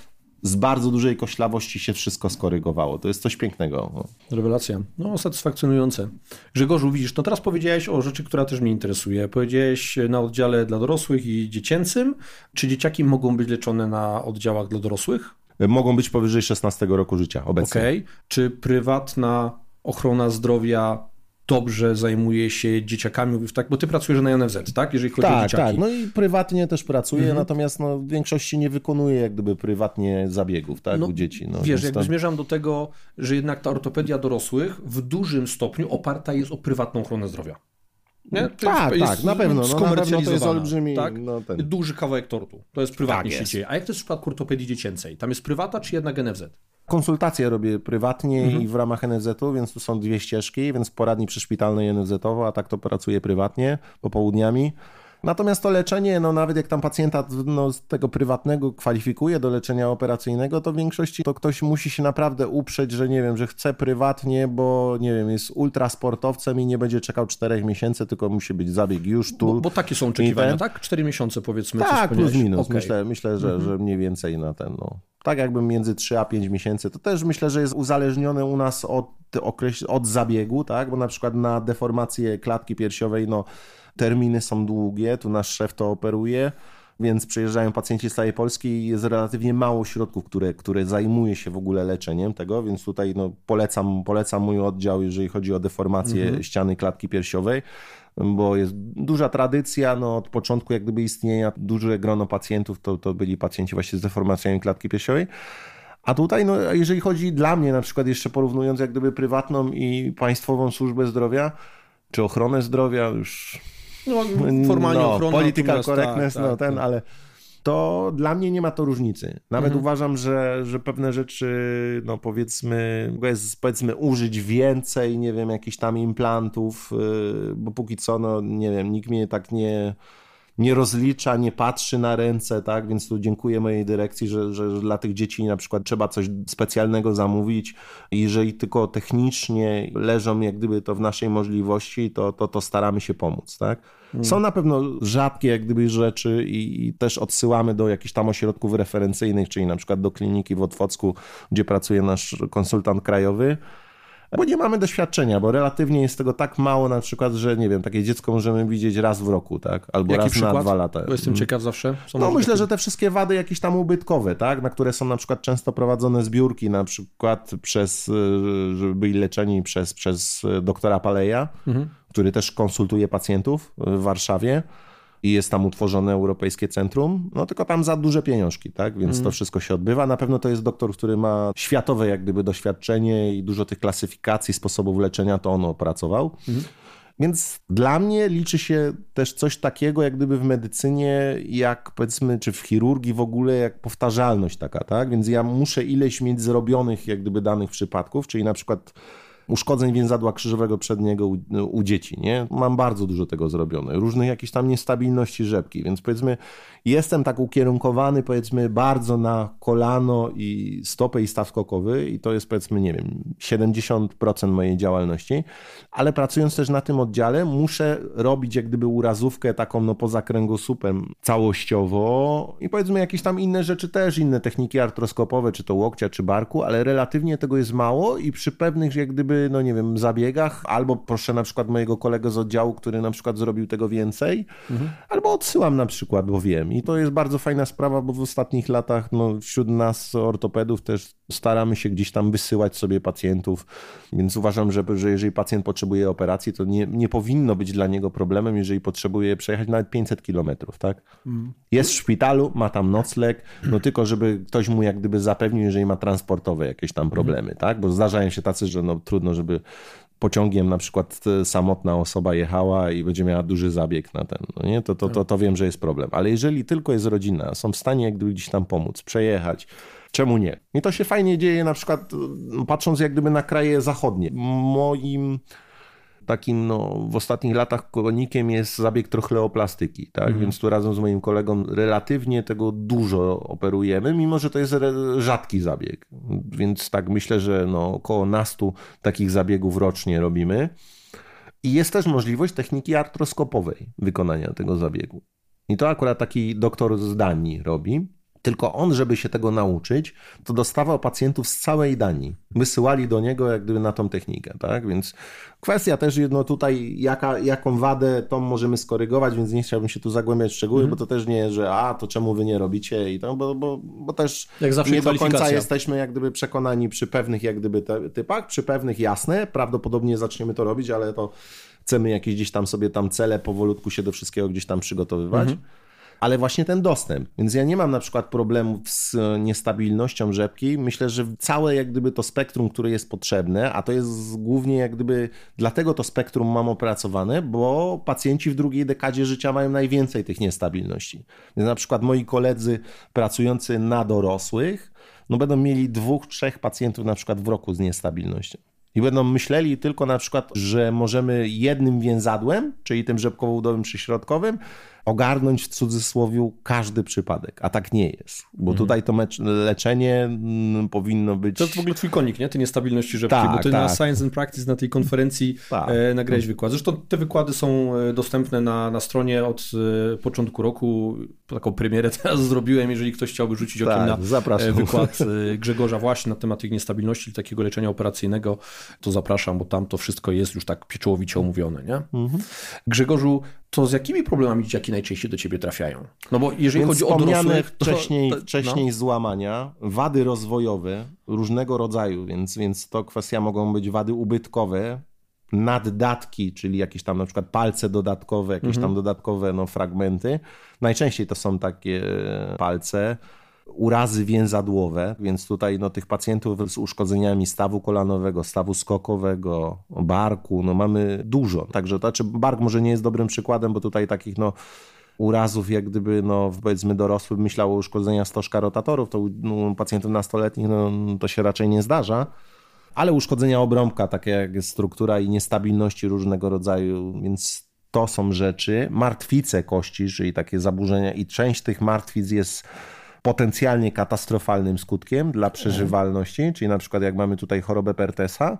z bardzo dużej koślawości się wszystko skorygowało. To jest coś pięknego. Rewelacja. No, satysfakcjonujące. Grzegorzu, widzisz, no teraz powiedziałeś o rzeczy, która też mnie interesuje. Powiedziałeś na oddziale dla dorosłych i dziecięcym. Czy dzieciaki mogą być leczone na oddziałach dla dorosłych? Mogą być powyżej szesnastego roku życia obecnie. Okej. Okay. Czy prywatna ochrona zdrowia dobrze zajmuje się dzieciakami, tak, bo ty pracujesz na N F Z, tak? Jeżeli chodzi tak, o dzieciaki. Tak, no i prywatnie też pracuję, mhm. natomiast no, w większości nie wykonuję jak gdyby prywatnie zabiegów tak, no, u dzieci. No, wiesz, jakby to... zmierzam do tego, że jednak ta ortopedia dorosłych w dużym stopniu oparta jest o prywatną ochronę zdrowia. Nie? Tak, jest, tak, jest na pewno. No, na pewno to jest olbrzymi... Tak? No, ten... Duży kawałek tortu, to jest prywatnie tak się dzieje. A jak to jest w przypadku ortopedii dziecięcej? Tam jest prywata czy jednak N F Z? Konsultacje robię prywatnie mhm. i w ramach N F Z-u, więc tu są dwie ścieżki, więc poradni przyszpitalne i N F Z-owo, a tak to pracuję prywatnie, popołudniami. Natomiast to leczenie, no nawet jak tam pacjenta no, z tego prywatnego kwalifikuje do leczenia operacyjnego, to w większości to ktoś musi się naprawdę uprzeć, że nie wiem, że chce prywatnie, bo nie wiem, jest ultrasportowcem i nie będzie czekał czterech miesięcy, tylko musi być zabieg już tu. Bo, bo takie są oczekiwania, ten... tak? cztery miesiące powiedzmy. Tak, plus minus. Okay. Myślę, myślę że, mhm. że mniej więcej na ten, no. Tak jakby między trzy a pięć miesięcy, to też myślę, że jest uzależnione u nas od, od zabiegu, tak? Bo na przykład na deformację klatki piersiowej, no terminy są długie, tu nasz szef to operuje, więc przyjeżdżają pacjenci z całej Polski i jest relatywnie mało środków, które, które zajmuje się w ogóle leczeniem tego, więc tutaj no, polecam, polecam mój oddział, jeżeli chodzi o deformację mhm. ściany klatki piersiowej, bo jest duża tradycja, no od początku jak gdyby istnienia duże grono pacjentów to, to byli pacjenci właśnie z deformacjami klatki piersiowej. A tutaj, no, jeżeli chodzi dla mnie na przykład jeszcze porównując jak gdyby prywatną i państwową służbę zdrowia, czy ochronę zdrowia, już... No, formalnie no, ochrona. Polityka correctness, tak, no tak, ten, tak. ale to dla mnie nie ma to różnicy. Nawet mhm. uważam, że, że pewne rzeczy, no powiedzmy, jest, powiedzmy użyć więcej, nie wiem, jakichś tam implantów, bo póki co, no nie wiem, nikt mnie tak nie... nie rozlicza, nie patrzy na ręce, tak? Więc tu dziękuję mojej dyrekcji, że, że dla tych dzieci na przykład trzeba coś specjalnego zamówić. Jeżeli tylko technicznie leżą jak gdyby to w naszej możliwości, to, to, to staramy się pomóc, tak? Mm. Są na pewno rzadkie jak gdyby rzeczy i, i też odsyłamy do jakichś tam ośrodków referencyjnych, czyli na przykład do kliniki w Otwocku, gdzie pracuje nasz konsultant krajowy. Bo nie mamy doświadczenia, bo relatywnie jest tego tak mało na przykład, że nie wiem, takie dziecko możemy widzieć raz w roku, tak? Albo jaki raz przykład? Na dwa lata. Bo jestem ciekaw zawsze. Są no myślę, takie... że te wszystkie wady jakieś tam ubytkowe, tak? Na które są na przykład często prowadzone zbiórki, na przykład przez, żeby byli leczeni przez, przez doktora Paleja, mhm. który też konsultuje pacjentów w Warszawie. I jest tam utworzone Europejskie Centrum, no tylko tam za duże pieniążki, tak? Więc mm. to wszystko się odbywa. Na pewno to jest doktor, który ma światowe jak gdyby doświadczenie i dużo tych klasyfikacji, sposobów leczenia to on opracował. Mm. Więc dla mnie liczy się też coś takiego jak gdyby w medycynie, jak powiedzmy, czy w chirurgii w ogóle, jak powtarzalność taka, tak? Więc ja muszę ileś mieć zrobionych jak gdyby danych przypadków, czyli na przykład uszkodzeń więzadła krzyżowego przedniego u, u dzieci, nie? Mam bardzo dużo tego zrobione. Różnych jakichś tam niestabilności rzepki, więc powiedzmy jestem tak ukierunkowany powiedzmy bardzo na kolano i stopę i staw skokowy i to jest powiedzmy, nie wiem, siedemdziesiąt procent mojej działalności, ale pracując też na tym oddziale muszę robić jak gdyby urazówkę taką no poza kręgosłupem całościowo i powiedzmy jakieś tam inne rzeczy też, inne techniki artroskopowe, czy to łokcia, czy barku, ale relatywnie tego jest mało i przy pewnych jak gdyby przy, no nie wiem, zabiegach, albo proszę na przykład mojego kolegę z oddziału, który na przykład zrobił tego więcej, mhm. albo odsyłam na przykład, bo wiem. I to jest bardzo fajna sprawa, bo w ostatnich latach no, wśród nas ortopedów też staramy się gdzieś tam wysyłać sobie pacjentów, więc uważam, że, że jeżeli pacjent potrzebuje operacji, to nie, nie powinno być dla niego problemem, jeżeli potrzebuje przejechać nawet pięćset kilometrów, tak? Mhm. Jest w szpitalu, ma tam nocleg, no tylko żeby ktoś mu jak gdyby zapewnił, jeżeli ma transportowe jakieś tam problemy, tak? Bo zdarzają się tacy, że no trudno, żeby pociągiem na przykład samotna osoba jechała i będzie miała duży zabieg na ten, no nie? To, to, to, to wiem, że jest problem. Ale jeżeli tylko jest rodzina, są w stanie jak gdyby gdzieś tam pomóc, przejechać, czemu nie? I to się fajnie dzieje na przykład patrząc jak gdyby na kraje zachodnie. Moim takim no, w ostatnich latach konikiem jest zabieg trochleoplastyki, tak? Mm. Więc tu razem z moim kolegą relatywnie tego dużo operujemy, mimo że to jest rzadki zabieg. Więc tak myślę, że no, około nastu takich zabiegów rocznie robimy. I jest też możliwość techniki artroskopowej wykonania tego zabiegu. I to akurat taki doktor z Danii robi. Tylko on, żeby się tego nauczyć, to dostawał pacjentów z całej Danii. Wysyłali do niego jak gdyby na tą technikę, tak? Więc kwestia też jedno tutaj, jaka, jaką wadę tą możemy skorygować, więc nie chciałbym się tu zagłębiać w szczegóły, mm. bo to też nie jest, że a, to czemu wy nie robicie i to, bo, bo, bo też jak zawsze nie do końca jesteśmy jak gdyby przekonani przy pewnych jak gdyby te, typach, przy pewnych jasne, prawdopodobnie zaczniemy to robić, ale to chcemy jakieś gdzieś tam sobie tam cele powolutku się do wszystkiego gdzieś tam przygotowywać. Mm. Ale właśnie ten dostęp. Więc ja nie mam na przykład problemów z niestabilnością rzepki. Myślę, że całe jak gdyby to spektrum, które jest potrzebne, a to jest głównie jak gdyby, dlatego to spektrum mam opracowane, bo pacjenci w drugiej dekadzie życia mają najwięcej tych niestabilności. Więc na przykład moi koledzy pracujący na dorosłych, no będą mieli dwóch, trzech pacjentów na przykład w roku z niestabilnością. I będą myśleli tylko na przykład, że możemy jednym więzadłem, czyli tym rzepkowo-udowym przyśrodkowym, ogarnąć w cudzysłowie każdy przypadek, a tak nie jest, bo mhm. tutaj to mecz, leczenie m, powinno być... To jest w ogóle twój konik, nie? Tej niestabilności rzepki, tak, bo ty tak. na Science and Practice, na tej konferencji tak. e, nagrałeś wykład. Zresztą te wykłady są dostępne na, na stronie od e, początku roku. Taką premierę teraz zrobiłem, jeżeli ktoś chciałby rzucić okiem tak, na zapraszam. Wykład Grzegorza właśnie na temat tej niestabilności, takiego leczenia operacyjnego, to zapraszam, bo tam to wszystko jest już tak pieczołowicie omówione, nie? Mhm. Grzegorzu, to z jakimi problemami dzieciaki najczęściej do ciebie trafiają? No bo jeżeli Więc chodzi o dorosłych... To... wcześniej, wcześniej no. złamania, wady rozwojowe różnego rodzaju, więc, więc to kwestia mogą być wady ubytkowe, naddatki, czyli jakieś tam na przykład palce dodatkowe, jakieś mhm. tam dodatkowe no, fragmenty. Najczęściej to są takie palce, urazy więzadłowe, więc tutaj no, tych pacjentów z uszkodzeniami stawu kolanowego, stawu skokowego, barku, no mamy dużo. Także to, czy bark może nie jest dobrym przykładem, bo tutaj takich no, urazów jak gdyby, no powiedzmy dorosły myślał o uszkodzeniach stożka rotatorów, to no, pacjentów nastoletnich no, to się raczej nie zdarza. Ale uszkodzenia obrąbka, takie jak jest struktura i niestabilności różnego rodzaju, więc to są rzeczy. Martwice kości, czyli takie zaburzenia i część tych martwic jest potencjalnie katastrofalnym skutkiem dla przeżywalności, czyli na przykład jak mamy tutaj chorobę Pertesa,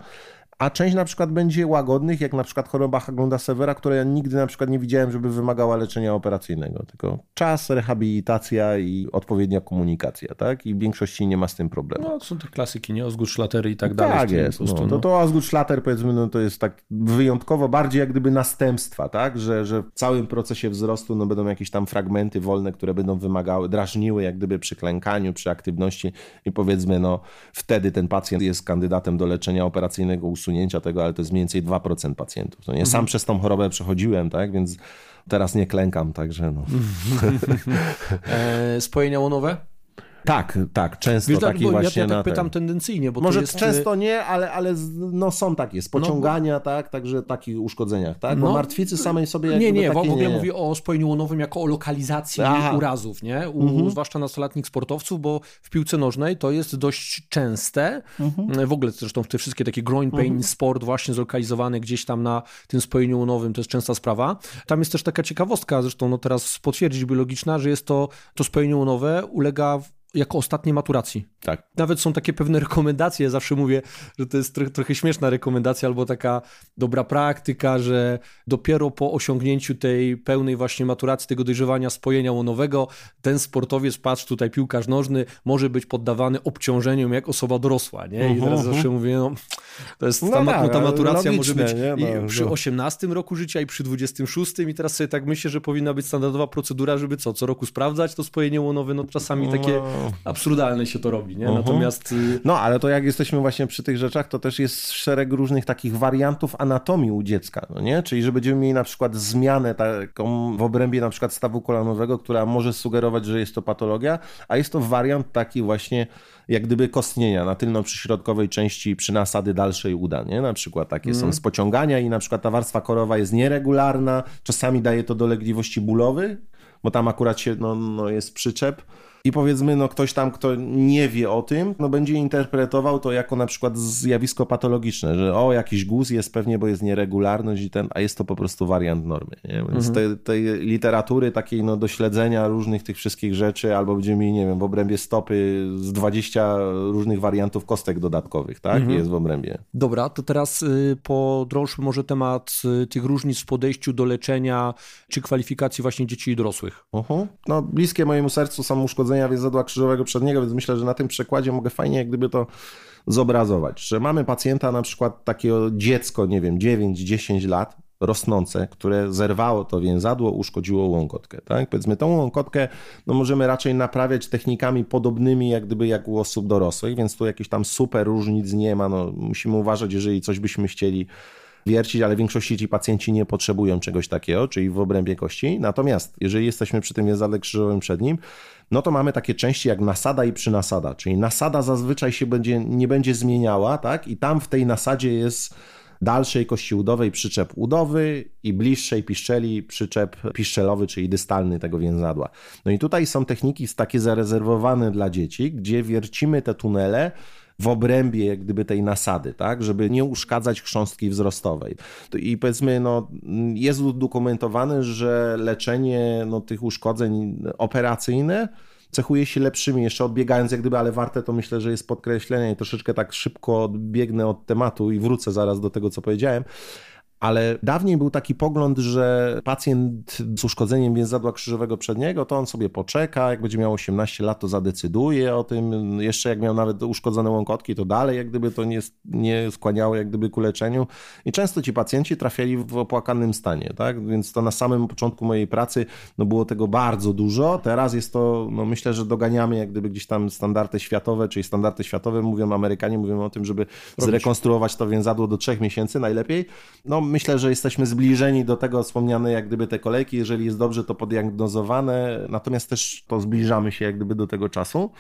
a część na przykład będzie łagodnych, jak na przykład choroba Haglunda Severa, której ja nigdy na przykład nie widziałem, żeby wymagała leczenia operacyjnego, tylko czas, rehabilitacja i odpowiednia komunikacja, tak? I w większości nie ma z tym problemu. No to są te klasyki, nie? Ozgód-szlatery i tak dalej. Tak jest. Prostu, no. No. To, to ozgód-szlater powiedzmy, no to jest tak wyjątkowo bardziej jak gdyby następstwa, tak? Że, że w całym procesie wzrostu no będą jakieś tam fragmenty wolne, które będą wymagały, drażniły jak gdyby przy klękaniu, przy aktywności i powiedzmy no wtedy ten pacjent jest kandydatem do leczenia operacyjnego usunięcia tego, ale to jest mniej więcej dwa procent pacjentów. No nie? Sam mhm. przez tą chorobę przechodziłem, tak? Więc teraz nie klękam, także no. e, spojenia łonowe? Tak, tak, często wiesz, taki bo właśnie... Ja, ja tak pytam ten... tendencyjnie, bo może to jest... często nie, ale, ale no, są takie, z pociągania, no, bo... tak, także takich uszkodzeniach, tak? Bo no, martwicy samej sobie... Nie, nie, takie, w ogóle nie, nie. mówię o spojeniu łonowym jako o lokalizacji Aha. urazów, nie? U, mhm. zwłaszcza nastoletnich sportowców, bo w piłce nożnej to jest dość częste, mhm. w ogóle zresztą te wszystkie takie groin pain, mhm. sport właśnie zlokalizowany gdzieś tam na tym spojeniu łonowym, to jest częsta sprawa. Tam jest też taka ciekawostka, zresztą no teraz potwierdzić by logiczna, że jest to, to spojenie łonowe ulega jako ostatniej maturacji. Tak. Nawet są takie pewne rekomendacje, ja zawsze mówię, że to jest trochę, trochę śmieszna rekomendacja albo taka dobra praktyka, że dopiero po osiągnięciu tej pełnej właśnie maturacji, tego dojrzewania spojenia łonowego, ten sportowiec, patrz tutaj piłkarz nożny, może być poddawany obciążeniom jak osoba dorosła, nie? I teraz uh-huh. zawsze mówię, no to jest no ta, tak, ta maturacja logiczne, może być nie, no, przy no. osiemnastym roku życia i przy dwudziestym szóstym i teraz sobie tak myślę, że powinna być standardowa procedura, żeby co, co roku sprawdzać to spojenie łonowe, no czasami takie absurdalne się to robi, nie? Uh-huh. Natomiast... No, ale to jak jesteśmy właśnie przy tych rzeczach, to też jest szereg różnych takich wariantów anatomii u dziecka, no nie? Czyli, że będziemy mieli na przykład zmianę taką w obrębie na przykład stawu kolanowego, która może sugerować, że jest to patologia, a jest to wariant taki właśnie jak gdyby kostnienia na tylno-przyśrodkowej części przy nasady dalszej uda, nie? Na przykład takie mm. są spociągania i na przykład ta warstwa korowa jest nieregularna, czasami daje to dolegliwości bólowy, bo tam akurat się, no, no jest przyczep. I powiedzmy, no ktoś tam, kto nie wie o tym, no będzie interpretował to jako na przykład zjawisko patologiczne, że o, jakiś guz jest pewnie, bo jest nieregularność i ten, a jest to po prostu wariant normy, nie? Więc mhm. te, tej literatury takiej, no do śledzenia różnych tych wszystkich rzeczy, albo będziemy mieli, nie wiem, w obrębie stopy z dwudziestu różnych wariantów kostek dodatkowych, tak? Mhm. Jest w obrębie. Dobra, to teraz podrążmy może temat tych różnic w podejściu do leczenia czy kwalifikacji właśnie dzieci i dorosłych. Uh-huh. No bliskie mojemu sercu są uszkodzenia więzadła krzyżowego przedniego, więc myślę, że na tym przykładzie mogę fajnie jak gdyby to zobrazować, że mamy pacjenta na przykład takie dziecko, nie wiem, dziewięć dziesięć lat, rosnące, które zerwało to więzadło, uszkodziło łąkotkę, tak? Powiedzmy tą łąkotkę no możemy raczej naprawiać technikami podobnymi jak gdyby jak u osób dorosłych, więc tu jakichś tam super różnic nie ma, no musimy uważać, jeżeli coś byśmy chcieli wiercić, ale w większości ci pacjenci nie potrzebują czegoś takiego, czyli w obrębie kości. Natomiast jeżeli jesteśmy przy tym więzadle krzyżowym przednim, no to mamy takie części jak nasada i przynasada, czyli nasada zazwyczaj się będzie, nie będzie zmieniała, tak? I tam w tej nasadzie jest dalszej kości udowej przyczep udowy i bliższej piszczeli przyczep piszczelowy, czyli dystalny tego więzadła. No i tutaj są techniki takie zarezerwowane dla dzieci, gdzie wiercimy te tunele w obrębie jak gdyby tej nasady, tak, żeby nie uszkadzać chrząstki wzrostowej. I powiedzmy, no, jest udokumentowane, że leczenie no, tych uszkodzeń operacyjne cechuje się lepszymi, jeszcze odbiegając jak gdyby, ale warte to myślę, że jest podkreślenie i troszeczkę tak szybko odbiegnę od tematu i wrócę zaraz do tego, co powiedziałem. Ale dawniej był taki pogląd, że pacjent z uszkodzeniem więzadła krzyżowego przedniego, to on sobie poczeka, jak będzie miał osiemnaście lat, to zadecyduje o tym. Jeszcze jak miał nawet uszkodzone łąkotki, to dalej jak gdyby to nie, nie skłaniało jak gdyby ku leczeniu. I często ci pacjenci trafiali w opłakanym stanie, tak? Więc to na samym początku mojej pracy no było tego bardzo dużo. Teraz jest to, no myślę, że doganiamy jak gdyby gdzieś tam standardy światowe, czyli standardy światowe mówią Amerykanie, mówią o tym, żeby zrekonstruować to więzadło do trzech miesięcy najlepiej. No myślę, że jesteśmy zbliżeni do tego wspomniane jak gdyby te kolejki, jeżeli jest dobrze to podiagnozowane, natomiast też to zbliżamy się jak gdyby do tego czasu,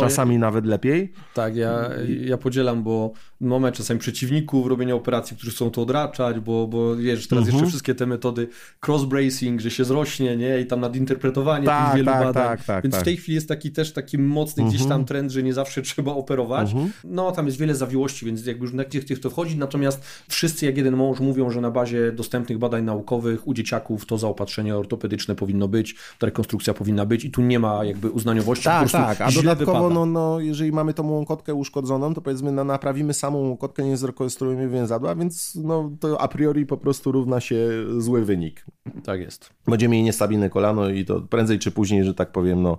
czasami no, ja, nawet lepiej. Tak, ja, ja podzielam, bo mamy czasami przeciwników robienia operacji, którzy chcą to odraczać, bo, bo wiesz, teraz mhm. jeszcze wszystkie te metody cross-bracing, że się zrośnie, nie? I tam nadinterpretowanie tak, tych wielu tak, badań, tak, tak, więc tak. W tej chwili jest taki też taki mocny mhm. gdzieś tam trend, że nie zawsze trzeba operować, mhm. no tam jest wiele zawiłości, więc jakby już na tych to wchodzi, natomiast wszyscy jak jeden mąż mówią, że na bazie dostępnych badań naukowych u dzieciaków to zaopatrzenie ortopedyczne powinno być, ta rekonstrukcja powinna być i tu nie ma jakby uznaniowości. Tak, tak, a dodatkowo no, no, jeżeli mamy tą łąkotkę uszkodzoną, to powiedzmy no, naprawimy samą łąkotkę, nie zrekonstruujemy więzadła, więc no, to a priori po prostu równa się zły wynik. Tak jest. Będziemy mieli niestabilne kolano i to prędzej czy później, że tak powiem, no,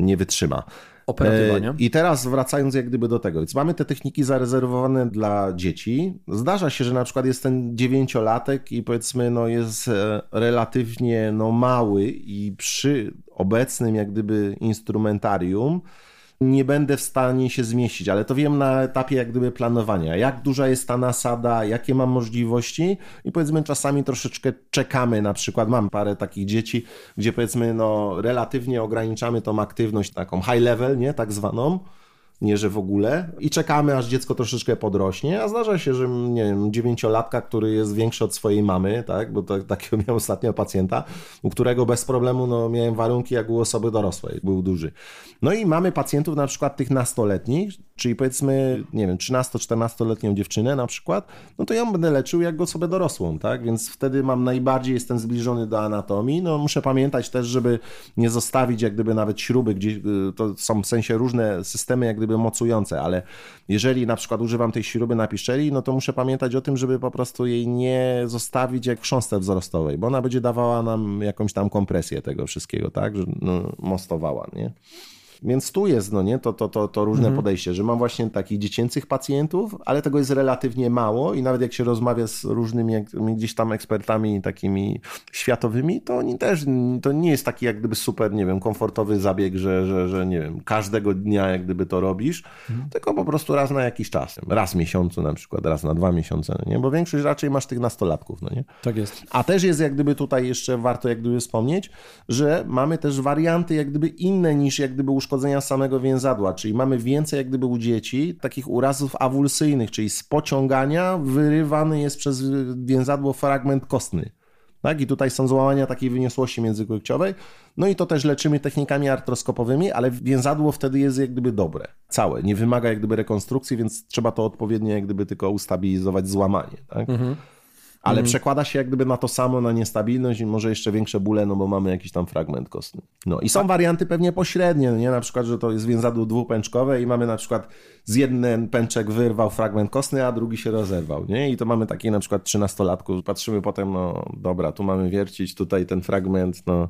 nie wytrzyma. I teraz wracając jak gdyby do tego, więc mamy te techniki zarezerwowane dla dzieci. Zdarza się, że na przykład jest ten dziewięciolatek i powiedzmy no jest relatywnie no mały i przy obecnym jak gdyby instrumentarium nie będę w stanie się zmieścić, ale to wiem na etapie jak gdyby planowania, jak duża jest ta nasada, jakie mam możliwości i powiedzmy czasami troszeczkę czekamy, na przykład mam parę takich dzieci, gdzie powiedzmy no relatywnie ograniczamy tą aktywność taką high level, nie, tak zwaną, nie, że w ogóle i czekamy, aż dziecko troszeczkę podrośnie, a zdarza się, że nie wiem, dziewięciolatka, który jest większy od swojej mamy, tak, bo to, takiego miałem ostatnio pacjenta, u którego bez problemu no, miałem warunki jak u osoby dorosłej, był duży. No i mamy pacjentów na przykład tych nastoletnich, Czyli powiedzmy, nie wiem, trzynasto-czternastoletnią dziewczynę na przykład, no to ją będę leczył jak osobę dorosłą, tak? Więc wtedy mam najbardziej, jestem zbliżony do anatomii. No muszę pamiętać też, żeby nie zostawić jak gdyby nawet śruby, gdzieś, to są w sensie różne systemy jak gdyby mocujące, ale jeżeli na przykład używam tej śruby na piszczeli, no to muszę pamiętać o tym, żeby po prostu jej nie zostawić jak w chrząstce wzrostowej, bo ona będzie dawała nam jakąś tam kompresję tego wszystkiego, tak? Że, no, mostowała, nie? Więc tu jest, no nie, to, to, to, to różne mhm. podejście, że mam właśnie takich dziecięcych pacjentów, ale tego jest relatywnie mało i nawet jak się rozmawia z różnymi jak, gdzieś tam ekspertami takimi światowymi, to oni też, to nie jest taki jak gdyby super, nie wiem, komfortowy zabieg, że, że, że nie wiem, każdego dnia jak gdyby to robisz, mhm. tylko po prostu raz na jakiś czas, raz w miesiącu na przykład, raz na dwa miesiące, no nie, bo większość raczej masz tych nastolatków, no nie. Tak jest. A też jest jak gdyby tutaj jeszcze warto jak gdyby wspomnieć, że mamy też warianty jak gdyby inne niż jak gdyby uszkodzenia samego więzadła, czyli mamy więcej jak gdyby u dzieci takich urazów awulsyjnych, czyli z pociągania wyrywany jest przez więzadło fragment kostny. Tak? I tutaj są złamania takiej wyniosłości międzykłykciowej. No i to też leczymy technikami artroskopowymi, ale więzadło wtedy jest jak gdyby dobre, całe. Nie wymaga jak gdyby rekonstrukcji, więc trzeba to odpowiednio jak gdyby tylko ustabilizować złamanie. Tak? Mhm. Ale mhm. przekłada się jak gdyby na to samo, na niestabilność i może jeszcze większe bóle, no bo mamy jakiś tam fragment kostny. No i są tak. warianty pewnie pośrednie, nie? Na przykład, że to jest więzadło dwupęczkowe i mamy na przykład z jednym pęczek wyrwał fragment kostny, a drugi się rozerwał, nie? I to mamy takie na przykład trzynastolatków, patrzymy potem, no dobra, tu mamy wiercić, tutaj ten fragment, no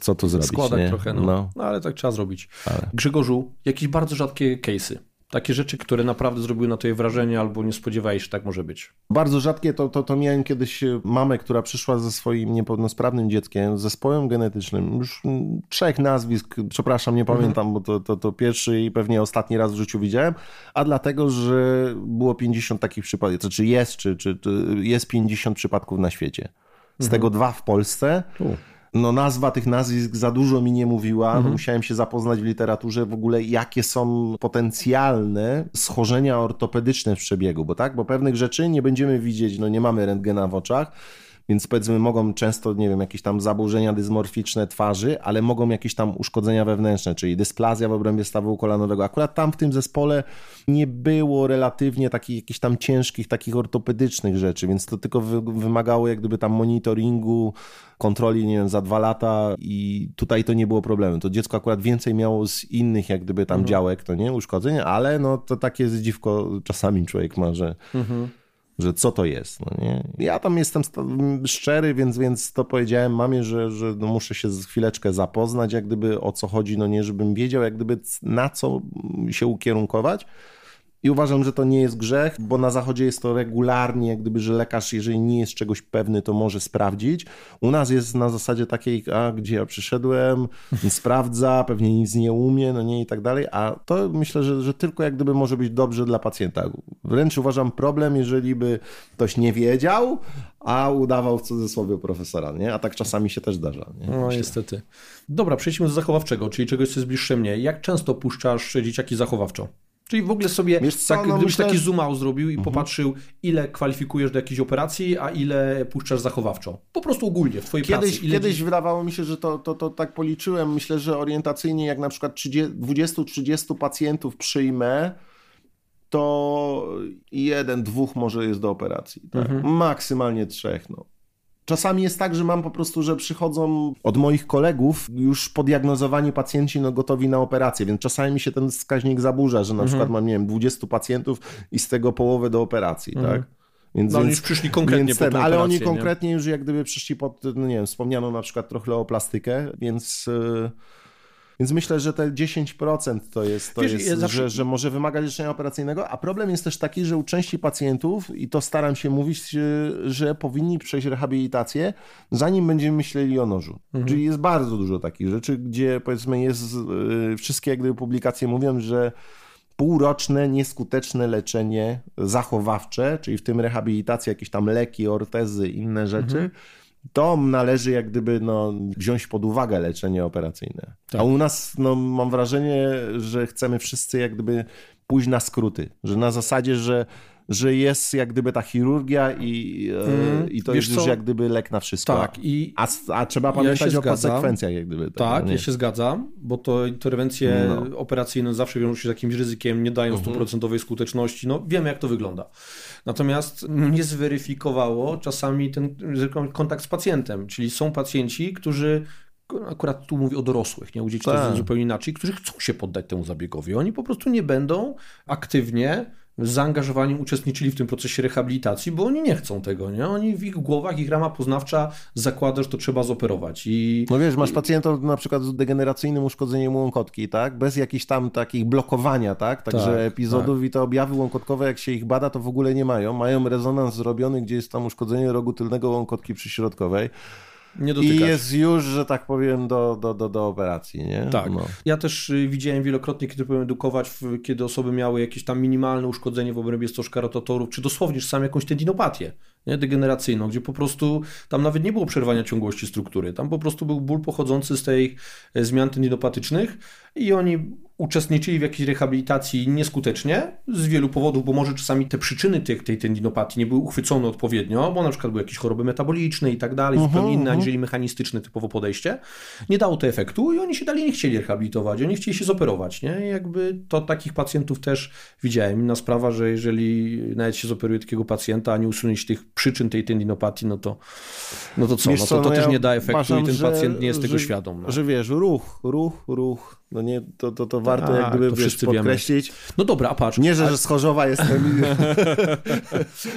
co tu zrobić? Składak nie? trochę, no. No. no ale tak trzeba zrobić. Ale. Grzegorzu, jakieś bardzo rzadkie case'y. Takie rzeczy, które naprawdę zrobiły na tobie wrażenie albo nie spodziewałeś się, że tak może być. Bardzo rzadkie to, to, to miałem kiedyś mamę, która przyszła ze swoim niepełnosprawnym dzieckiem, z zespołem genetycznym. Już trzech nazwisk, przepraszam, nie pamiętam, bo to, to, to pierwszy i pewnie ostatni raz w życiu widziałem, a dlatego, że było pięćdziesiąt takich przypadków, to czy jest, czy, czy, czy jest pięćdziesiąt przypadków na świecie. Z mhm. tego dwa w Polsce. U. No nazwa tych nazwisk za dużo mi nie mówiła, mhm. no musiałem się zapoznać w literaturze w ogóle, jakie są potencjalne schorzenia ortopedyczne w przebiegu, bo tak, bo pewnych rzeczy nie będziemy widzieć, no nie mamy rentgena w oczach, więc powiedzmy mogą często, nie wiem, jakieś tam zaburzenia dysmorficzne twarzy, ale mogą jakieś tam uszkodzenia wewnętrzne, czyli dysplazja w obrębie stawu kolanowego. Akurat tam w tym zespole nie było relatywnie takich jakichś tam ciężkich, takich ortopedycznych rzeczy, więc to tylko wy- wymagało jak gdyby tam monitoringu, kontroli, nie wiem, za dwa lata i tutaj to nie było problemu. To dziecko akurat więcej miało z innych jak gdyby tam mhm. działek, to nie, uszkodzeń, ale no to takie zdziwko czasami człowiek ma, że... Mhm. że co to jest, no nie? Ja tam jestem szczery, więc, więc to powiedziałem mamie, że, że no muszę się chwileczkę zapoznać, jak gdyby o co chodzi, no nie, żebym wiedział, jak gdyby na co się ukierunkować. I uważam, że to nie jest grzech, bo na Zachodzie jest to regularnie, jak gdyby, że lekarz, jeżeli nie jest czegoś pewny, to może sprawdzić. U nas jest na zasadzie takiej, a gdzie ja przyszedłem, sprawdza, pewnie nic nie umie, no nie i tak dalej, a to myślę, że, że tylko jak gdyby może być dobrze dla pacjenta. Wręcz uważam problem, jeżeli by ktoś nie wiedział, a udawał w cudzysłowie profesora, nie? A tak czasami się też zdarza. Nie? No myślę. Niestety. Dobra, przejdźmy do zachowawczego, czyli czegoś, co jest bliższe mnie. Jak często puszczasz dzieciaki zachowawczo? Czyli w ogóle sobie, co, tak, no gdybyś myślę... taki zoom out zrobił i mhm. popatrzył, ile kwalifikujesz do jakiejś operacji, a ile puszczasz zachowawczo. Po prostu ogólnie w twojej kiedyś, pracy. Ile... Kiedyś wydawało mi się, że to, to, to tak policzyłem. Myślę, że orientacyjnie jak na przykład dwudziestu trzydziestu pacjentów przyjmę, to jeden, dwóch może jest do operacji. Tak? Mhm. Maksymalnie trzech. No. Czasami jest tak, że mam po prostu, że przychodzą od moich kolegów już podiagnozowani pacjenci no, gotowi na operację, więc czasami mi się ten wskaźnik zaburza, że na mhm. przykład mam, nie wiem, dwudziestu pacjentów i z tego połowę do operacji, mhm. tak? Więc, no, więc, oni już przyszli konkretnie więc, po ten, Ale operację, oni konkretnie nie? już jak gdyby przyszli pod, no nie wiem, wspomniano na przykład trochę o plastykę, więc... Yy... Więc myślę, że te dziesięć procent to jest, to Wiesz, jest ja zawsze... że, że może wymagać leczenia operacyjnego, a problem jest też taki, że u części pacjentów, i to staram się mówić, że powinni przejść rehabilitację, zanim będziemy myśleli o nożu. Mhm. Czyli jest bardzo dużo takich rzeczy, gdzie powiedzmy jest, wszystkie jak gdyby publikacje mówią, że półroczne, nieskuteczne leczenie zachowawcze, czyli w tym rehabilitacja, jakieś tam leki, ortezy, inne rzeczy, mhm. to należy jak gdyby no, wziąć pod uwagę leczenie operacyjne. Tak. A u nas no, mam wrażenie, że chcemy wszyscy jak gdyby pójść na skróty. Że na zasadzie, że że jest jak gdyby ta chirurgia i, mm, i to jest już co? jak gdyby lek na wszystko. Tak, i a, a trzeba pamiętać ja o zgadzam. konsekwencjach jak gdyby. Tego, tak, nie? ja się zgadzam, bo to interwencje no. operacyjne zawsze wiążą się z jakimś ryzykiem, nie dają stuprocentowej skuteczności. No wiemy jak to wygląda. Natomiast nie zweryfikowało czasami ten kontakt z pacjentem, czyli są pacjenci, którzy akurat tu mówię o dorosłych, nie? U dzieci tak. to jest zupełnie inaczej, którzy chcą się poddać temu zabiegowi. Oni po prostu nie będą aktywnie z zaangażowaniem uczestniczyli w tym procesie rehabilitacji, bo oni nie chcą tego, nie? Oni w ich głowach, ich rama poznawcza zakłada, że to trzeba zoperować. I... No wiesz, masz pacjenta na przykład z degeneracyjnym uszkodzeniem łąkotki, tak? Bez jakichś tam takich blokowania, tak? Także tak, epizodów tak. i te objawy łąkotkowe, jak się ich bada, to w ogóle nie mają. Mają rezonans zrobiony, gdzie jest tam uszkodzenie rogu tylnego łąkotki przyśrodkowej. Nie dotykać. I jest już, że tak powiem, do, do, do, do operacji, nie? Tak. No. Ja też widziałem wielokrotnie, kiedy byłem edukować, kiedy osoby miały jakieś tam minimalne uszkodzenie w obrębie stożka rotatorów, czy dosłownie czy sam jakąś tendinopatię, nie? Degeneracyjną, gdzie po prostu tam nawet nie było przerwania ciągłości struktury. Tam po prostu był ból pochodzący z tej zmian tendinopatycznych i oni uczestniczyli w jakiejś rehabilitacji nieskutecznie z wielu powodów, bo może czasami te przyczyny tej, tej tendinopatii nie były uchwycone odpowiednio, bo na przykład były jakieś choroby metaboliczne i tak dalej, zupełnie inne, aniżeli mechanistyczne typowo podejście. Nie dało to efektu i oni się dalej nie chcieli rehabilitować, oni chcieli się zoperować, nie? I jakby to takich pacjentów też widziałem. Inna sprawa, że jeżeli nawet się zoperuje takiego pacjenta, a nie usunąć tych przyczyn tej tendinopatii, no to, no to co? Wiesz, no to, to no też ja nie da efektu patrzam, i ten że, pacjent nie jest że, tego świadom. No. Że wiesz, ruch, ruch, ruch. No nie, to, to, to warto a, jak gdyby to wiesz, podkreślić. Wiemy. No dobra, a patrz. Nie, że, a... że z Chorzowa jestem.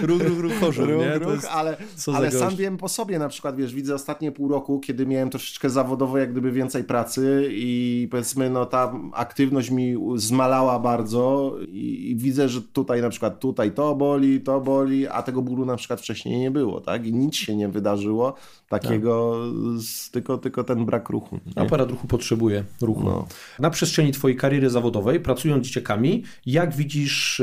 ruch, ruch, ruch, Chorzów, ruch, nie? Ruch, jest... Ale, ale sam wiem po sobie na przykład, wiesz, widzę ostatnie pół roku, kiedy miałem troszeczkę zawodowo jak gdyby więcej pracy i powiedzmy, no ta aktywność mi zmalała bardzo i, i widzę, że tutaj na przykład tutaj to boli, to boli, a tego bólu na przykład wcześniej nie było, tak? I nic się nie wydarzyło takiego, tak. z, tylko, tylko ten brak ruchu. Nie? Aparat ruchu potrzebuje ruchu. No. Na przestrzeni twojej kariery zawodowej, pracując z dzieciakami, jak widzisz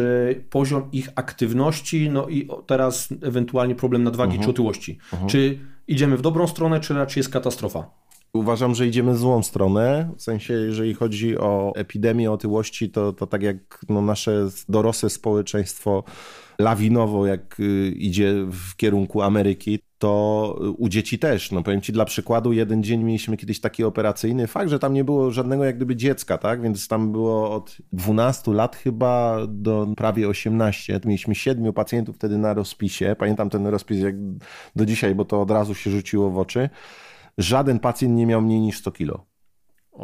poziom ich aktywności, no i teraz ewentualnie problem nadwagi uh-huh. czy otyłości? Uh-huh. Czy idziemy w dobrą stronę, czy raczej jest katastrofa? Uważam, że idziemy w złą stronę, w sensie jeżeli chodzi o epidemię otyłości, to, to tak jak no, nasze dorosłe społeczeństwo lawinowo jak idzie w kierunku Ameryki, to u dzieci też. No powiem ci dla przykładu, jeden dzień mieliśmy kiedyś taki operacyjny fakt, że tam nie było żadnego jak gdyby dziecka, tak? Więc tam było od dwunastu lat chyba do prawie osiemnastu. Mieliśmy siedmiu pacjentów wtedy na rozpisie. Pamiętam ten rozpis jak do dzisiaj, bo to od razu się rzuciło w oczy. Żaden pacjent nie miał mniej niż sto kilo.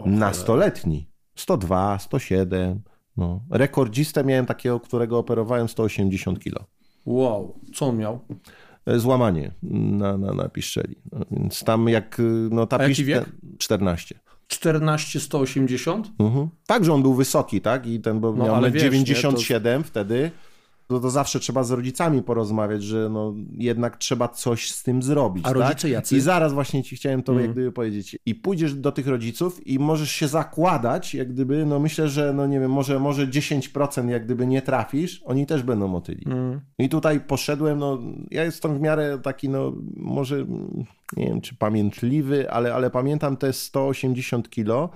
Nastoletni. sto dwa, sto siedem. No. Rekordzistę miałem takiego, którego operowałem sto osiemdziesiąt kilo. Wow, co on miał? Złamanie na, na, na piszczeli. No, więc tam jak... No, ta A jaki pisz... wiek? czternaście. czternaście, sto osiemdziesiąt? Mhm. Tak, że on był wysoki, tak? I ten bo no, miał ale wiesz, dziewięćdziesiąt siedem nie, to... wtedy. To, to zawsze trzeba z rodzicami porozmawiać, że no, jednak trzeba coś z tym zrobić. A rodzice tak? jacy? I zaraz właśnie ci chciałem to mm. jak gdyby powiedzieć. I pójdziesz do tych rodziców i możesz się zakładać, jak gdyby, no myślę, że no nie wiem, może, może dziesięć procent jak gdyby nie trafisz, oni też będą motyli. Mm. I tutaj poszedłem, no ja jestem w miarę taki, no może nie wiem, czy pamiętliwy, ale, ale pamiętam te sto osiemdziesiąt kilo.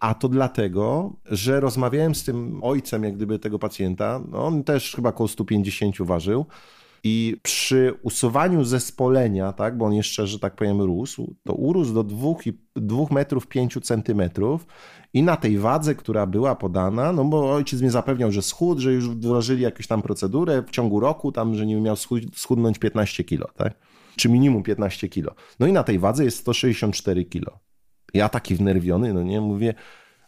A to dlatego, że rozmawiałem z tym ojcem jak gdyby tego pacjenta, no on też chyba około stu pięćdziesięciu ważył i przy usuwaniu zespolenia, tak, bo on jeszcze, że tak powiem, rósł, to urósł do dwóch metrów pięciu centymetrów i na tej wadze, która była podana, no bo ojciec mnie zapewniał, że schudł, że już wdrożyli jakąś tam procedurę w ciągu roku, tam, że nie miał schudnąć piętnaście kilo, tak, czy minimum piętnaście kilo. No i na tej wadze jest sto sześćdziesiąt cztery kilo. Ja taki wnerwiony, no nie, mówię,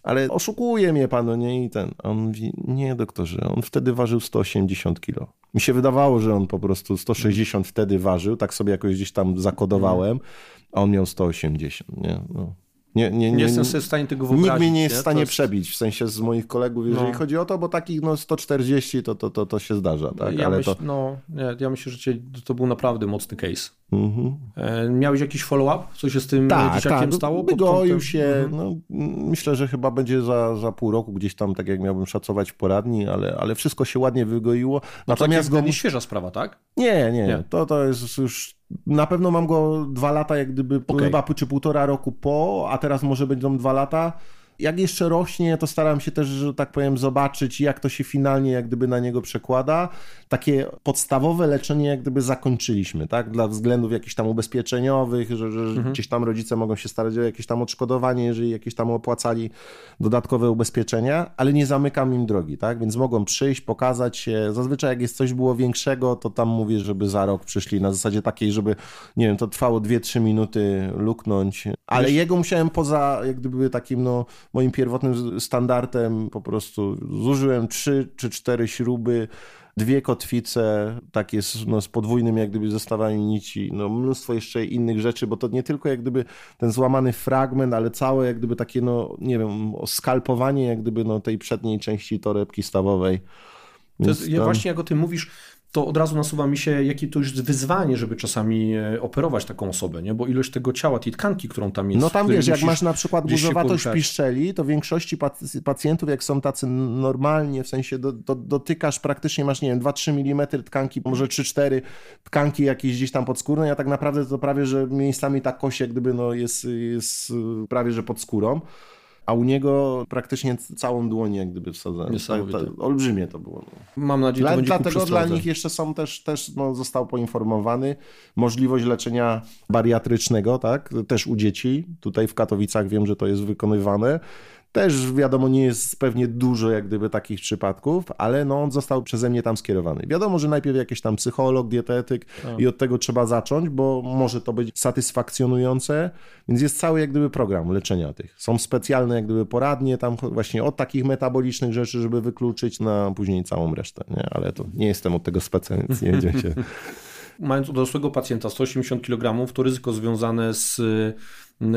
ale oszukuje mnie pan, no nie, i ten. A on mówi, nie doktorze, on wtedy ważył sto osiemdziesiąt kilo. Mi się wydawało, że on po prostu sto sześćdziesiąt wtedy ważył, tak sobie jakoś gdzieś tam zakodowałem, a on miał sto osiemdziesiąt, nie, no. Nie, nie, nie, nie jestem sobie w stanie tego wyobrazić. Nikt mnie nie jest w stanie jest... przebić, w sensie z moich kolegów, jeżeli no. chodzi o to, bo takich no, sto czterdzieści to, to, to, to się zdarza. Tak? Ja, Ale myśl, to... No, nie, ja myślę, że cię, to był naprawdę mocny case. Mm-hmm. E, miałeś jakiś follow-up? Co się z tym tak, dzieciakiem tak. stało? Wygoił się. Mm-hmm. No, myślę, że chyba będzie za, za pół roku gdzieś tam, tak jak miałbym szacować w poradni, ale, ale wszystko się ładnie wygoiło. Natomiast to nie świeża sprawa, tak? Nie, nie. nie. To, to jest już... Na pewno mam go dwa lata, jak gdyby okay. chyba czy półtora roku po, a teraz może będą dwa lata. jak jeszcze rośnie, to staram się też, że tak powiem, zobaczyć, jak to się finalnie jak gdyby na niego przekłada. Takie podstawowe leczenie jak gdyby zakończyliśmy, tak? Dla względów jakichś tam ubezpieczeniowych, że, że mhm. gdzieś tam rodzice mogą się starać o jakieś tam odszkodowanie, jeżeli jakieś tam opłacali dodatkowe ubezpieczenia, ale nie zamykam im drogi, tak? Więc mogą przyjść, pokazać się. Zazwyczaj jak jest coś było większego, to tam mówię, żeby za rok przyszli na zasadzie takiej, żeby, nie wiem, to trwało dwie trzy minuty luknąć, ale Wiesz? jego musiałem poza jak gdyby takim no moim pierwotnym standardem po prostu zużyłem trzy czy cztery śruby, dwie kotwice, takie no, z podwójnym jak gdyby zestawami nici, no mnóstwo jeszcze innych rzeczy, bo to nie tylko jak gdyby ten złamany fragment, ale całe jak gdyby takie no nie wiem, skalpowanie jak gdyby no tej przedniej części torebki stawowej. To jest, tam... Właśnie jak o tym mówisz, to od razu nasuwa mi się, jakie to już wyzwanie, żeby czasami operować taką osobę, nie? Bo ilość tego ciała, tej tkanki, którą tam jest... No tam wiesz, jak masz na przykład buzowatość piszczeli, to w większości pacjentów, jak są tacy normalnie, w sensie do, do, dotykasz praktycznie, masz, nie wiem, dwa trzy milimetry tkanki, może trzy cztery tkanki jakieś gdzieś tam podskórne, a tak naprawdę to prawie, że miejscami ta kość jak gdyby no jest, jest prawie, że pod skórą. A u niego praktycznie całą dłoń jak gdyby wsadzałem. Olbrzymie to było. Mam nadzieję, że to będzie Dlatego dla nich jeszcze są też, też no, został poinformowany możliwość leczenia bariatrycznego, tak? Też u dzieci. Tutaj w Katowicach wiem, że to jest wykonywane. Też wiadomo, nie jest pewnie dużo jak gdyby takich przypadków, ale no, on został przeze mnie tam skierowany. Wiadomo, że najpierw jakiś tam psycholog, dietetyk A. i od tego trzeba zacząć, bo może to być satysfakcjonujące, więc jest cały jak gdyby program leczenia tych. Są specjalne jak gdyby poradnie tam właśnie od takich metabolicznych rzeczy, żeby wykluczyć na później całą resztę, nie? Ale to nie jestem od tego specjalny, więc nie dzieje się. Mając u dorosłego pacjenta sto osiemdziesiąt kilogramów, to ryzyko związane z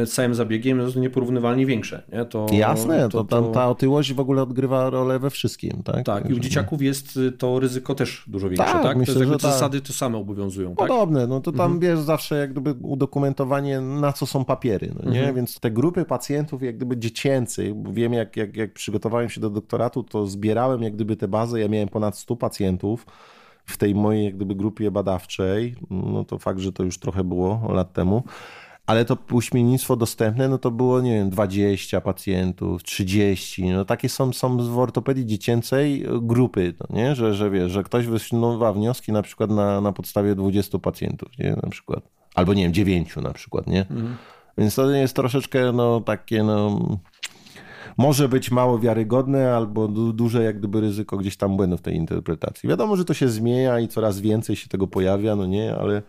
całym zabiegiem jest nieporównywalnie większe. Nie? To, Jasne, to, to, to... ta otyłość w ogóle odgrywa rolę we wszystkim. Tak, tak i u dzieciaków jest to ryzyko też dużo większe. Tak, tak? Myślę, to jest, że zasady tak. to same obowiązują. Podobne, tak? No to tam mhm. wiesz zawsze jak gdyby udokumentowanie, na co są papiery. No nie? Mhm. Więc te grupy pacjentów jak gdyby dziecięcych, wiem jak, jak, jak przygotowałem się do doktoratu, to zbierałem jak gdyby te bazy, ja miałem ponad stu pacjentów w tej mojej jak gdyby grupie badawczej, no to fakt, że to już trochę było lat temu, ale to uśmiennictwo dostępne, no to było, nie wiem, dwadzieścia pacjentów, trzydzieści, no takie są, są w ortopedii dziecięcej grupy, no nie? Że, że wiesz, że ktoś wysunął wnioski na przykład na, na podstawie dwudziestu pacjentów, nie? Na przykład, albo nie wiem, dziewięciu na przykład, nie? Mhm. Więc to jest troszeczkę, no takie, no... Może być mało wiarygodne albo du- duże jak gdyby ryzyko gdzieś tam błędu w tej interpretacji. Wiadomo, że to się zmienia i coraz więcej się tego pojawia, no nie, ale,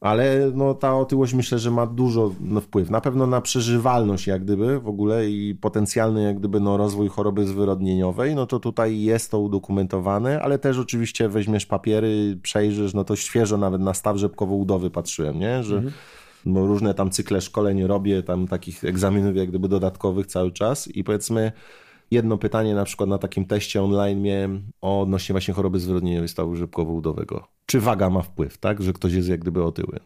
ale no ta otyłość myślę, że ma dużo no, wpływ. Na pewno na przeżywalność jak gdyby w ogóle i potencjalny jak gdyby no, rozwój choroby zwyrodnieniowej, no to tutaj jest to udokumentowane, ale też oczywiście weźmiesz papiery, przejrzysz, no to świeżo nawet na staw rzepkowo-udowy patrzyłem, nie, że... Mhm. Bo różne tam cykle szkoleń robię, tam takich egzaminów jak gdyby dodatkowych cały czas i powiedzmy jedno pytanie na przykład na takim teście online miałem o odnośnie właśnie choroby zwyrodnieniowej stawu żebkowo-udowego. Czy waga ma wpływ, tak? Że ktoś jest jak gdyby otyły.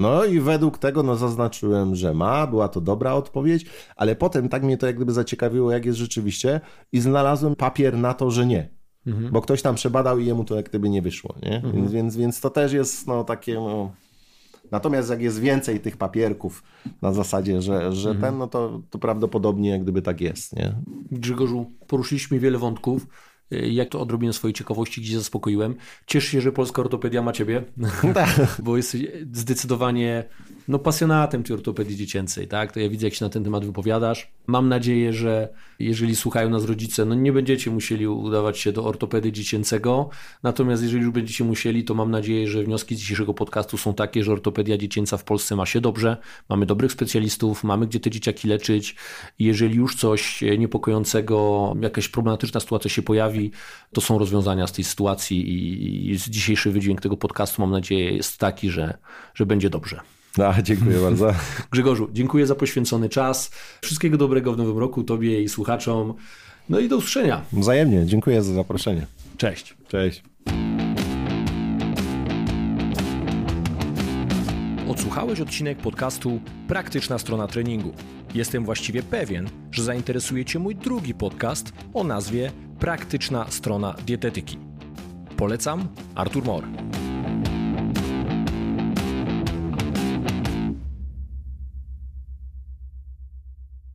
No i według tego no zaznaczyłem, że ma, była to dobra odpowiedź, ale potem tak mnie to jak gdyby zaciekawiło, jak jest rzeczywiście i znalazłem papier na to, że nie. Mhm. Bo ktoś tam przebadał i jemu to jak gdyby nie wyszło, nie? Mhm. Więc, więc, więc to też jest no takie... No... Natomiast jak jest więcej tych papierków na zasadzie, że, że mhm. ten, no to, to prawdopodobnie jak gdyby tak jest. Nie? Grzegorzu, poruszyliśmy wiele wątków. Jak to odrobiłem swojej ciekawości, gdzie zaspokoiłem. Ciesz się, że polska ortopedia ma ciebie, tak. Bo jesteś zdecydowanie no, pasjonatem tej ortopedii dziecięcej. Tak? To ja widzę, jak się na ten temat wypowiadasz. Mam nadzieję, że jeżeli słuchają nas rodzice, no nie będziecie musieli udawać się do ortopedy dziecięcego. Natomiast jeżeli już będziecie musieli, to mam nadzieję, że wnioski z dzisiejszego podcastu są takie, że ortopedia dziecięca w Polsce ma się dobrze. Mamy dobrych specjalistów, mamy gdzie te dzieciaki leczyć. Jeżeli już coś niepokojącego, jakaś problematyczna sytuacja się pojawi, to są rozwiązania z tej sytuacji i, i dzisiejszy wydźwięk tego podcastu, mam nadzieję, jest taki, że, że będzie dobrze. A, dziękuję bardzo. Grzegorzu, dziękuję za poświęcony czas. Wszystkiego dobrego w nowym roku Tobie i słuchaczom. No i do usłyszenia. Wzajemnie. Dziękuję za zaproszenie. Cześć. Cześć. Odsłuchałeś odcinek podcastu Praktyczna strona treningu. Jestem właściwie pewien, że zainteresuje Cię mój drugi podcast o nazwie Praktyczna strona dietetyki. Polecam, Artur Mor.